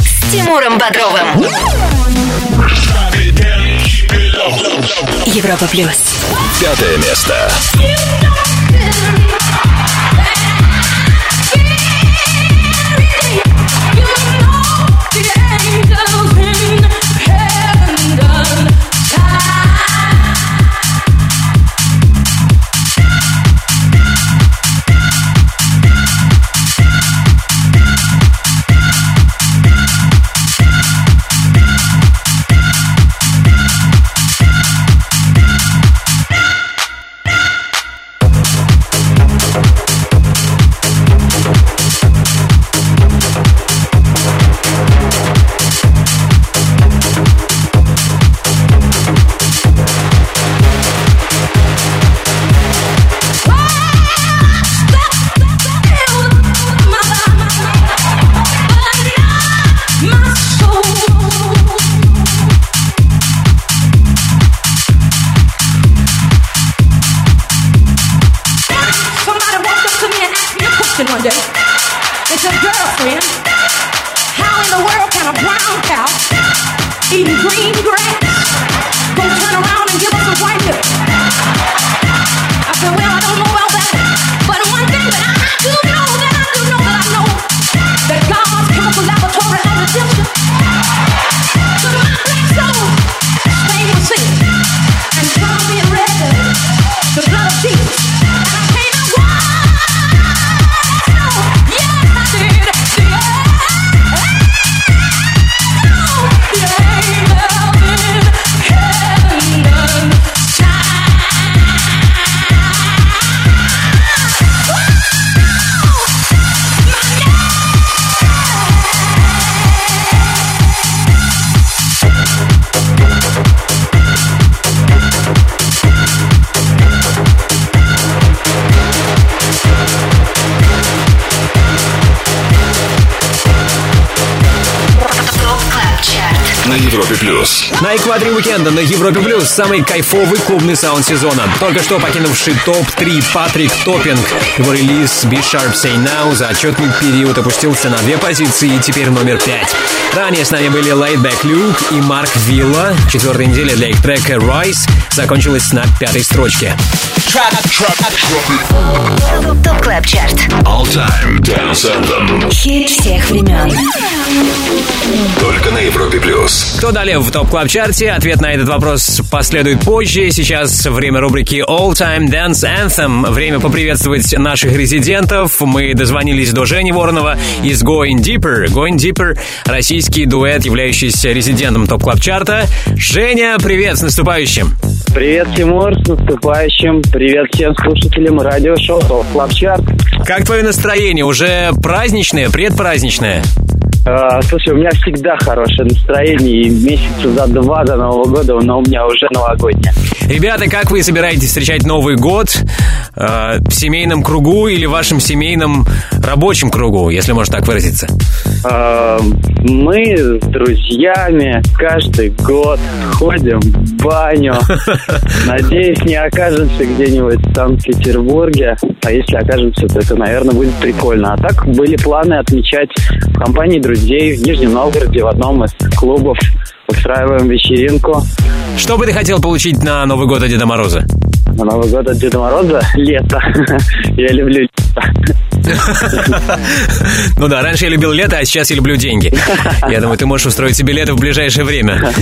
всех с Тимуром Бодровым. Европа Плюс. 5 место. На экваторе уикенда на Европе Плюс самый кайфовый клубный саунд сезона. Только что покинувший топ-3 Патрик Топинг. Его релиз Be Sharp Say Now за отчетный период опустился на 2 позиции и теперь номер 5. Ранее с нами были Laidback Luke и Марк Вилла. Четвертая неделя для их трека Rise закончилась на 5 строчке. Топ Клаб Чарт. All Time Dance Anthem. Хит всех времен. Только на Европе Плюс. Кто далее в Топ Клаб Чарте? Ответ на этот вопрос последует позже. Сейчас время рубрики All Time Dance Anthem. Время поприветствовать наших резидентов. Мы дозвонились до Жени Воронова из Going Deeper. Going Deeper — российский дуэт, являющийся резидентом Топ Клаб Чарта. Женя, привет, с наступающим! Привет, Тимур, с наступающим. Привет всем слушателям радиошоу Топ Клаб Чарт. Как твое настроение? Уже праздничное, предпраздничное? Слушай, у меня всегда хорошее настроение, и месяца за 2 до Нового года, но у меня уже новогоднее. Ребята, как вы собираетесь встречать Новый год? В семейном кругу или в вашем семейном рабочем кругу, если можно так выразиться? Мы с друзьями каждый год ходим в баню. Надеюсь, не окажется где-нибудь в Санкт-Петербурге. А если окажется, то это, наверное, будет прикольно. А так были планы отмечать в компании друзей в Нижнем Новгороде в одном из клубов. Устраиваем вечеринку. Что бы ты хотел получить на Новый год от Деда Мороза? На Новый год от Деда Мороза? Лето. Я люблю лето. Ну да, раньше я любил лето, а сейчас я люблю деньги. Я думаю, ты можешь устроить себе лето в ближайшее время.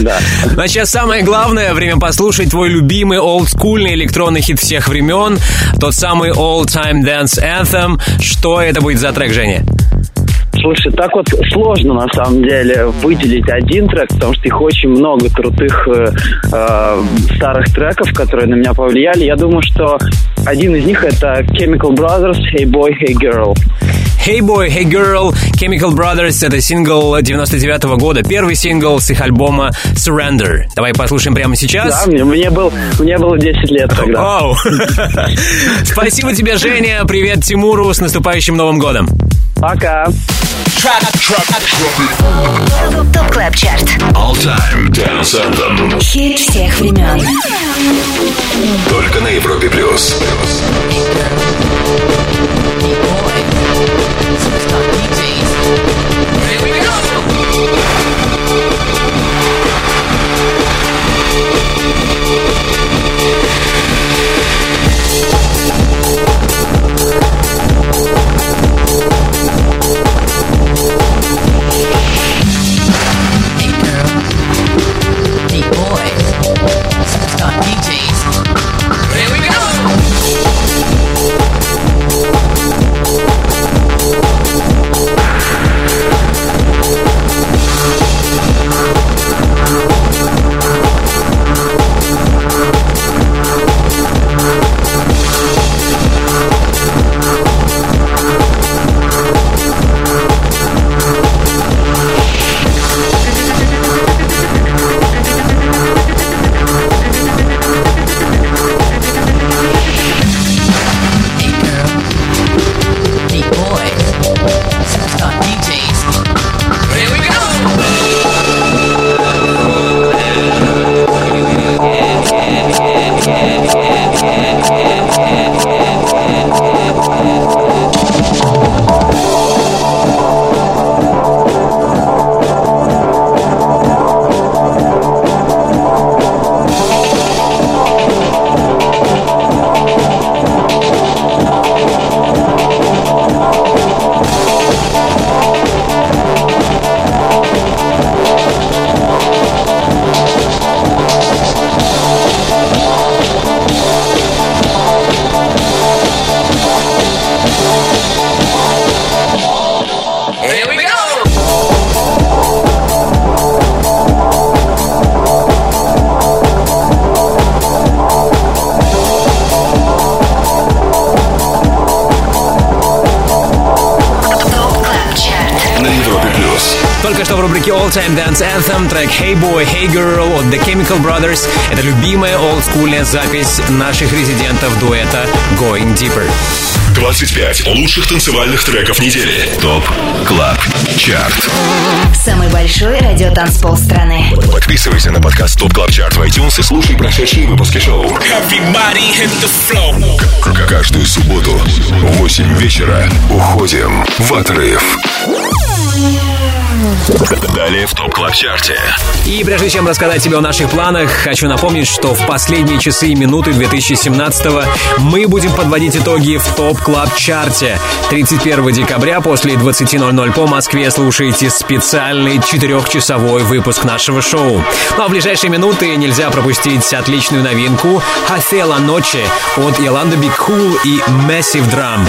Да. Но сейчас самое главное — время послушать твой любимый олдскульный электронный хит всех времен. Тот самый All Time Dance Anthem. Что это будет за трек, Женя? Слушай, так вот сложно, на самом деле, выделить один трек, потому что их очень много крутых старых треков, которые на меня повлияли. Я думаю, что один из них — это Chemical Brothers «Hey Boy, Hey Girl». «Hey Boy, Hey Girl» Chemical Brothers — это сингл 99-го года, первый сингл с их альбома «Surrender». Давай послушаем прямо сейчас. Да, мне было 10 лет тогда. Спасибо тебе, Женя. Привет Тимуру. С наступающим Новым годом. Пока. Топ Клаб Чарт. All Time Dance Anthem. Хит всех времен. Только на Европе Плюс. Только что в рубрике All Time Dance Anthem трек Hey Boy, Hey Girl от The Chemical Brothers. Это любимая олдскульная запись наших резидентов дуэта Going Deeper. 25 лучших танцевальных треков недели. Топ Клаб Чарт. Самый большой радиотанцпол страны. Подписывайся на подкаст Топ Клаб Чарт в iTunes и слушай прошедшие выпуски шоу. Каждую субботу в 8 вечера уходим в отрыв. Далее в топ-клаб-чарте. И прежде чем рассказать тебе о наших планах, хочу напомнить, что в последние часы и минуты 2017-го мы будем подводить итоги в топ-клаб-чарте. 31 декабря после 20:00 по Москве слушайте специальный 4-часовой выпуск нашего шоу. Ну а в ближайшие минуты нельзя пропустить отличную новинку «Hace la noche» от Yolanda Be Cool и Massive Drum.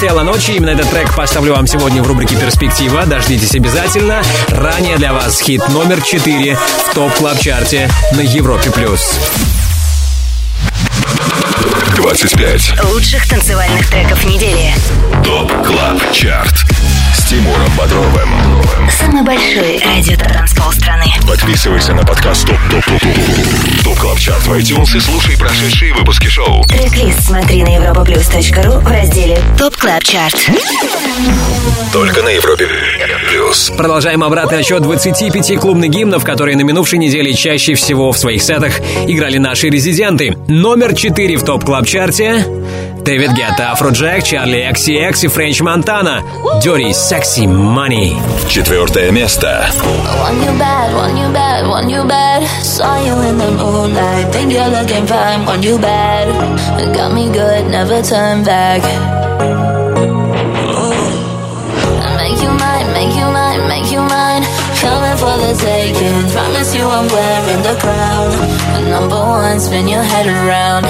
«Тела ночи». Именно этот трек поставлю вам сегодня в рубрике «Перспектива». Дождитесь обязательно. Ранее для вас хит номер 4 в топ-клаб-чарте на Европе+. Плюс. 25 лучших танцевальных треков недели. Топ-клаб-чарт. С Тимуром Бодровым. Самый большой радио-транспол страны. Подписывайся на подкаст Топ Клаб Чарт в iTunes и слушай прошедшие выпуски шоу. Трек-лист смотри на europaplus.ru в разделе Топ Клаб Чарт. Только на Европе Плюс. Продолжаем обратный отсчет 25 клубных гимнов, которые на минувшей неделе чаще всего в своих сетах играли наши резиденты. Номер 4 в Топ Клаб Чарте. Дэвид Гетта, Афроджек, Чарли XCX и Френч Монтана. Dirty Sexy Money. Четвертое место. Coming for the taking. Promise you I'm wearing the crown. Number one, spin your head around.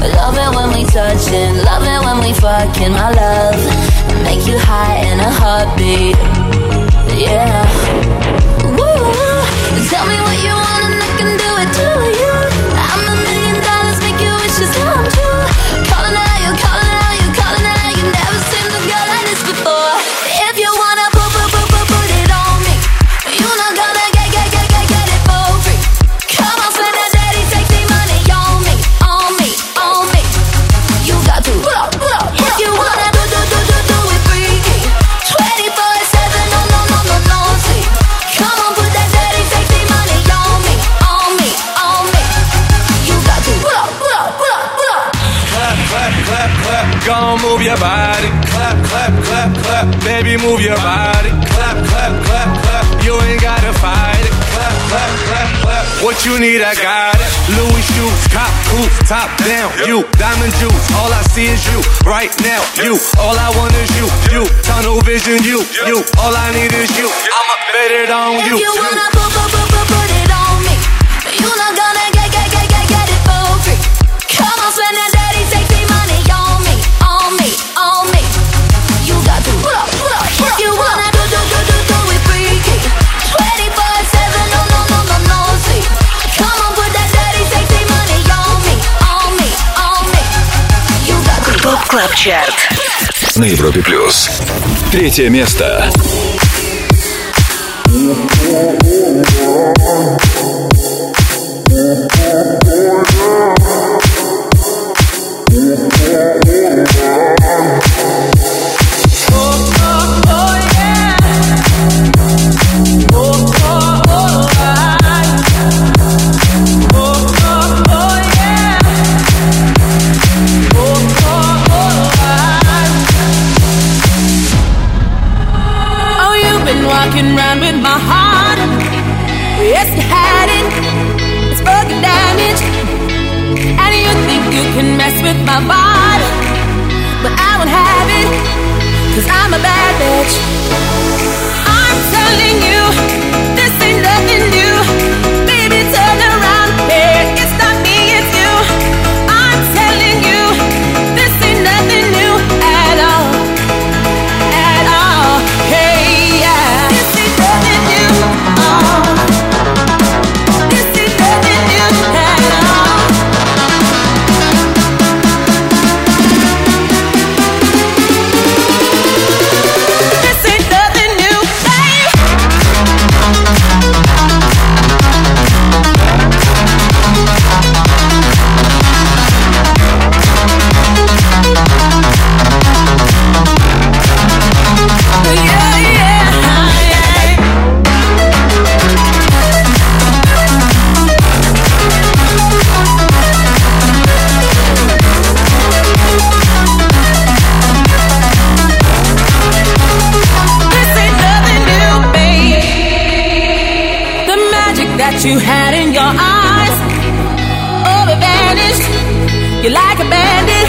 Love it when we touchin', love it when we fuckin', my love. Make you high in a heartbeat, yeah. Woo, tell me what you want and I can do it to you. I'm $1,000,000, make your wishes come true. Callin' out, you callin' out, you callin' out. You never seen a girl like this before. If you wanna put it on me, you know gonna get it for free. Come on, spend that dirty, sexy money on me, on me. You got to pull up, pull up, pull up. If you wanna do it freaky. 24/7, no sleep. Come on, put that dirty, sexy money on me, on me, on me. You got to pull up, pull up, pull up, pull up. Clap, clap, clap, clap. Gonna move your body. Clap, clap, clap, clap. Baby, move your body. Clap, clap, clap, clap. You ain't gotta fight it. Clap, clap, clap, clap. What you need, I got it. Louis shoes, cop boots, top down. You, diamond juice. All I see is you, right now. You, all I want is you. You, tunnel vision. You, all I need is you. I'ma bet it on you. If you wanna put it on me, you not gonna get it for free. Come on, spend that dirty, sexy money on me, on me, on me. You got to pull up, pull up. If you wanna do it freaky. 24/7, no sleep. Come on, put that dirty, sexy money on me, on me, on me. You got to pull up. Клаб Чарт. На Европе Плюс. Третье место. You're like a bandit.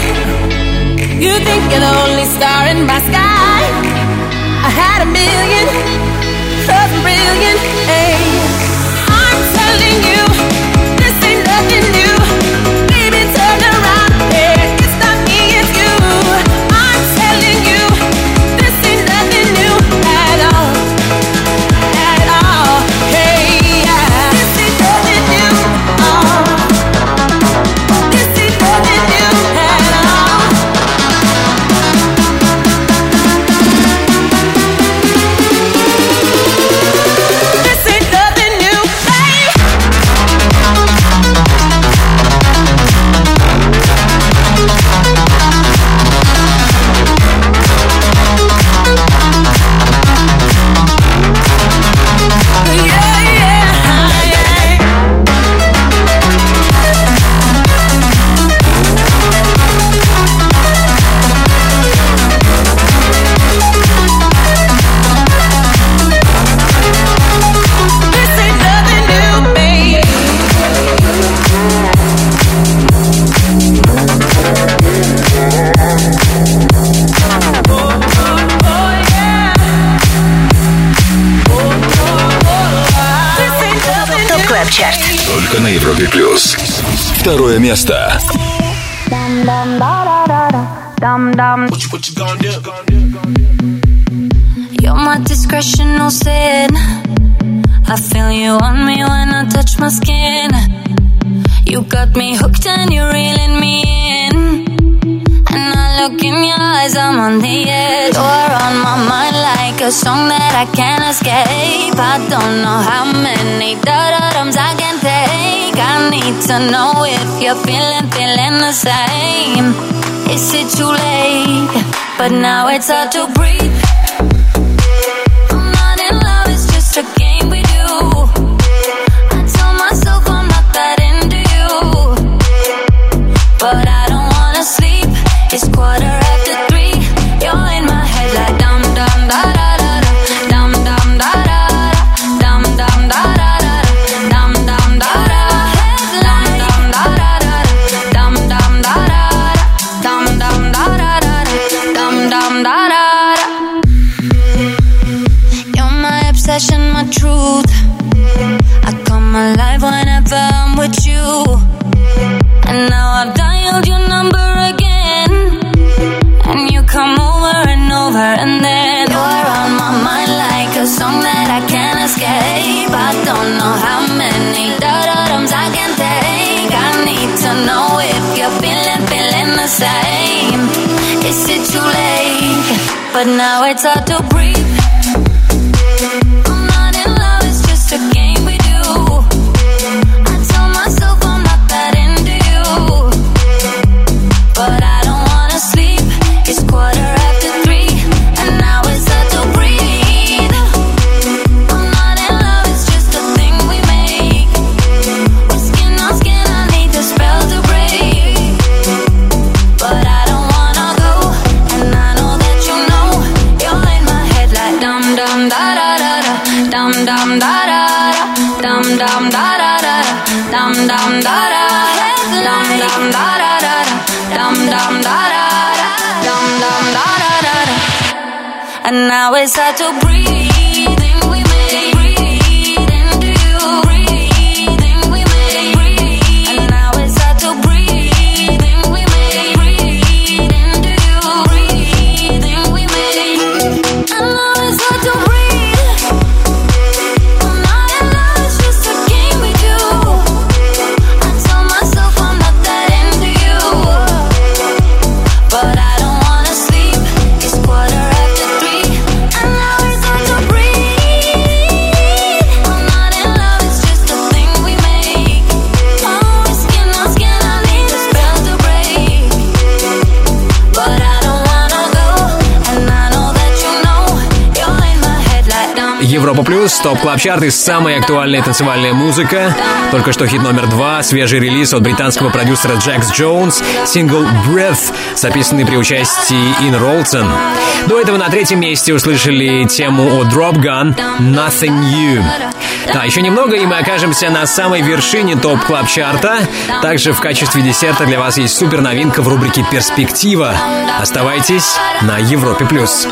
You think you're the only star in my sky. I had a million, so brilliant. Hey, I'm telling you, this ain't nothing new. Baby, turn around, yeah, it's not me, it's you. I'm telling you, this ain't nothing new at all, hey, yeah. This ain't nothing new, oh. This ain't nothing new at all. This ain't nothing new, babe. This ain't nothing new, babe. Oh, yeah. This ain't nothing new. Клаб Чарт. Только на Европе Плюс. Второе место. You're my discretional sin. I feel you on me when I touch my skin. You got me hooked and you're reeling me in. And I look in your eyes, I'm on the edge. You're on my mind like a song that I can't escape. I don't know how many da-da-dums I can take. I need to know if you're feeling the same. Is it too late? But now it's hard to breathe. I'm not in love, it's just a game we do. I tell myself I'm not that into you, but I don't wanna sleep. It's 3:15. You're in my head like dum dum da da da da, dum dum da da da, dum dum da da da, dum dum da da da, dum dum da da da, dum dum da da da, dum dum da da da. You're my obsession, my truth. I come alive whenever I'm with you. And now I've dialed your number again. And you come over and over and then you're on my mind like a song that I can't escape. I don't know how many da-da-dums I can take. I need to know if you're feeling the same. Is it too late? But now it's hard to breathe. I'm not in love, it's just a game we do. I tell myself I'm not that into you, but I don't wanna sleep. It's 3:15, and now it's hard to breathe. I'm not in love, it's just a thing we make. We're skin on skin, I need the spell to break. But I don't wanna go, and I know that you know. You're in my head like dum dum da da da da, dum dum da da da, dum dum da da da, dum dum da da, dum dum da da da, dum dum da da da, dum dum da da da. And now it's hard to breathe. Thing we made, breathe into you, breathing we made, breathe. And now it's hard to breathe. Thing we made, breathe into you, breathing we made. And now it's hard to breathe. I'm not in love, it's just a game we do. I tell myself I'm not that into you, but I don't wanna sleep. It's 3:15, and now it's hard to breathe. I'm not in love, it's just a thing we make. Oh, it's skin on skin, I need a spell to break. But I don't wanna go, and I know that you know. You're in my head like dum. Европа Плюс, топ клаб чарт и самая актуальная танцевальная музыка. Только что хит номер 2, свежий релиз от британского продюсера Джекс Джонс, сингл «Breath», записанный при участии Ин Ролтон. До этого на третьем месте услышали тему от Drop Gun «Nothing New». Да, еще немного, и мы окажемся на самой вершине топ-клаб-чарта. Также в качестве десерта для вас есть супер-новинка в рубрике «Перспектива». Оставайтесь на Европе+. Плюс.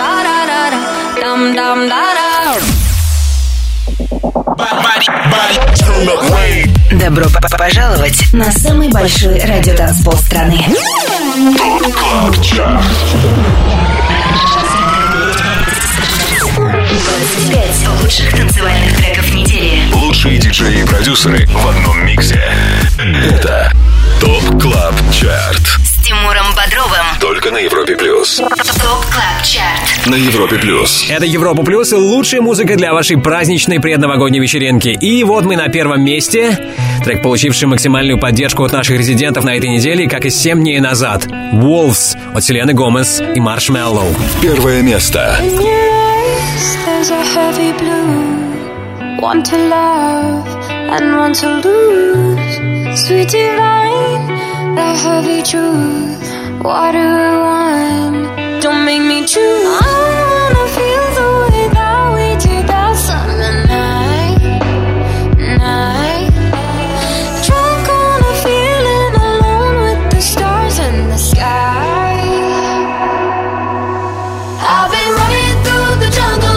Добро пожаловать на самый большой радиотанцпол страны. ТОП-КЛАБ-ЧАРТ. 25 лучших танцевальных треков недели. Лучшие диджеи и продюсеры в одном миксе. Это ТОП-КЛАБ-ЧАРТ с Тимуром Бодровым. Только на Европе+. Плюс. ТОП-КЛАБ-ЧАРТ на Европе+. Плюс. Это Европа+, плюс, лучшая музыка для вашей праздничной предновогодней вечеринки. И вот мы на первом месте. Трек, получивший максимальную поддержку от наших резидентов на этой неделе, как и 7 дней назад. «Wolves» от Селены Гомес и Marshmello. Первое место. There's a heavy blue, one to love and one to lose. Sweet divine, the heavy truth. What do I want? Don't make me choose. I wanna feel the way that we did that summer night. Drunk on a feeling alone with the stars in the sky. I've been running through the jungle.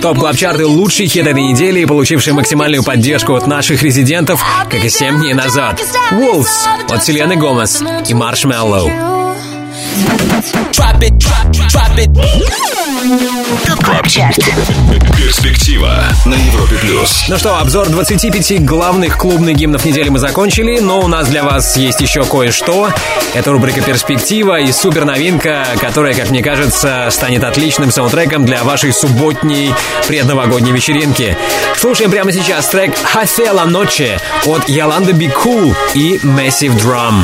Топ-клаб-чарты лучшие хиты этой недели, получившие максимальную поддержку от наших резидентов, как и 7 дней назад. «Wolves» от Селены Гомес и Marshmello. Топ-клаб-чарт. Перспектива на Европе+. Ну что, обзор 25 главных клубных гимнов недели мы закончили, но у нас для вас есть еще кое-что. Это рубрика «Перспектива» и суперновинка, которая, как мне кажется, станет отличным саундтреком для вашей субботней предновогодней вечеринки. Слушаем прямо сейчас трек «Hace la noche» от Yolanda Be Cool и Massive Drum.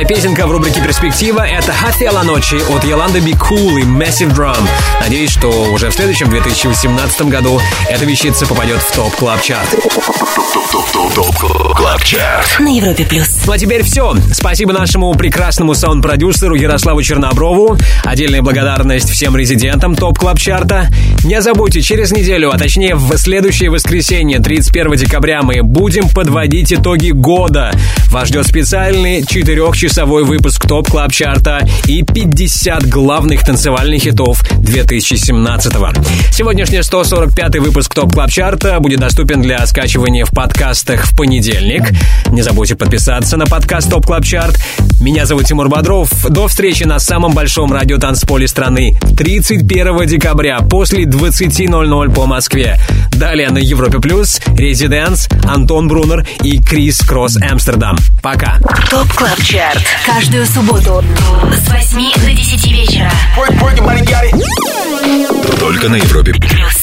очередная песенка в рубрике «Перспектива» — это «Hacia la Noche» от Yolanda Be Cool и Massive Drum. Надеюсь, что уже в следующем 2018 году эта вещица попадет в топ-клаб-чарт. На Европе Плюс. Ну а теперь все. Спасибо нашему прекрасному саунд-продюсеру Ярославу Черноброву. Отдельная благодарность всем резидентам топ-клаб-чарта. Не забудьте, через неделю, а точнее в следующее воскресенье, 31 декабря, мы будем подводить итоги года. Вас ждет специальный 4-часовой выпуск топ-клаб-чарта и 50 главных танцевальных хитов 2017-го. Сегодняшний 145-й выпуск топ-клаб-чарта будет доступен для скачивания в подкастах в понедельник. Не забудьте подписаться на подкаст Топ Клаб Чарт. Меня зовут Тимур Бодров. До встречи на самом большом радиотанцполе страны 31 декабря после 20:00 по Москве. Далее на Европе Плюс Резиденс, Антон Брунер и Крис Кросс Амстердам. Пока. Топ Клаб Чарт. Каждую субботу с 8 до 10 вечера. Только на Европе Плюс.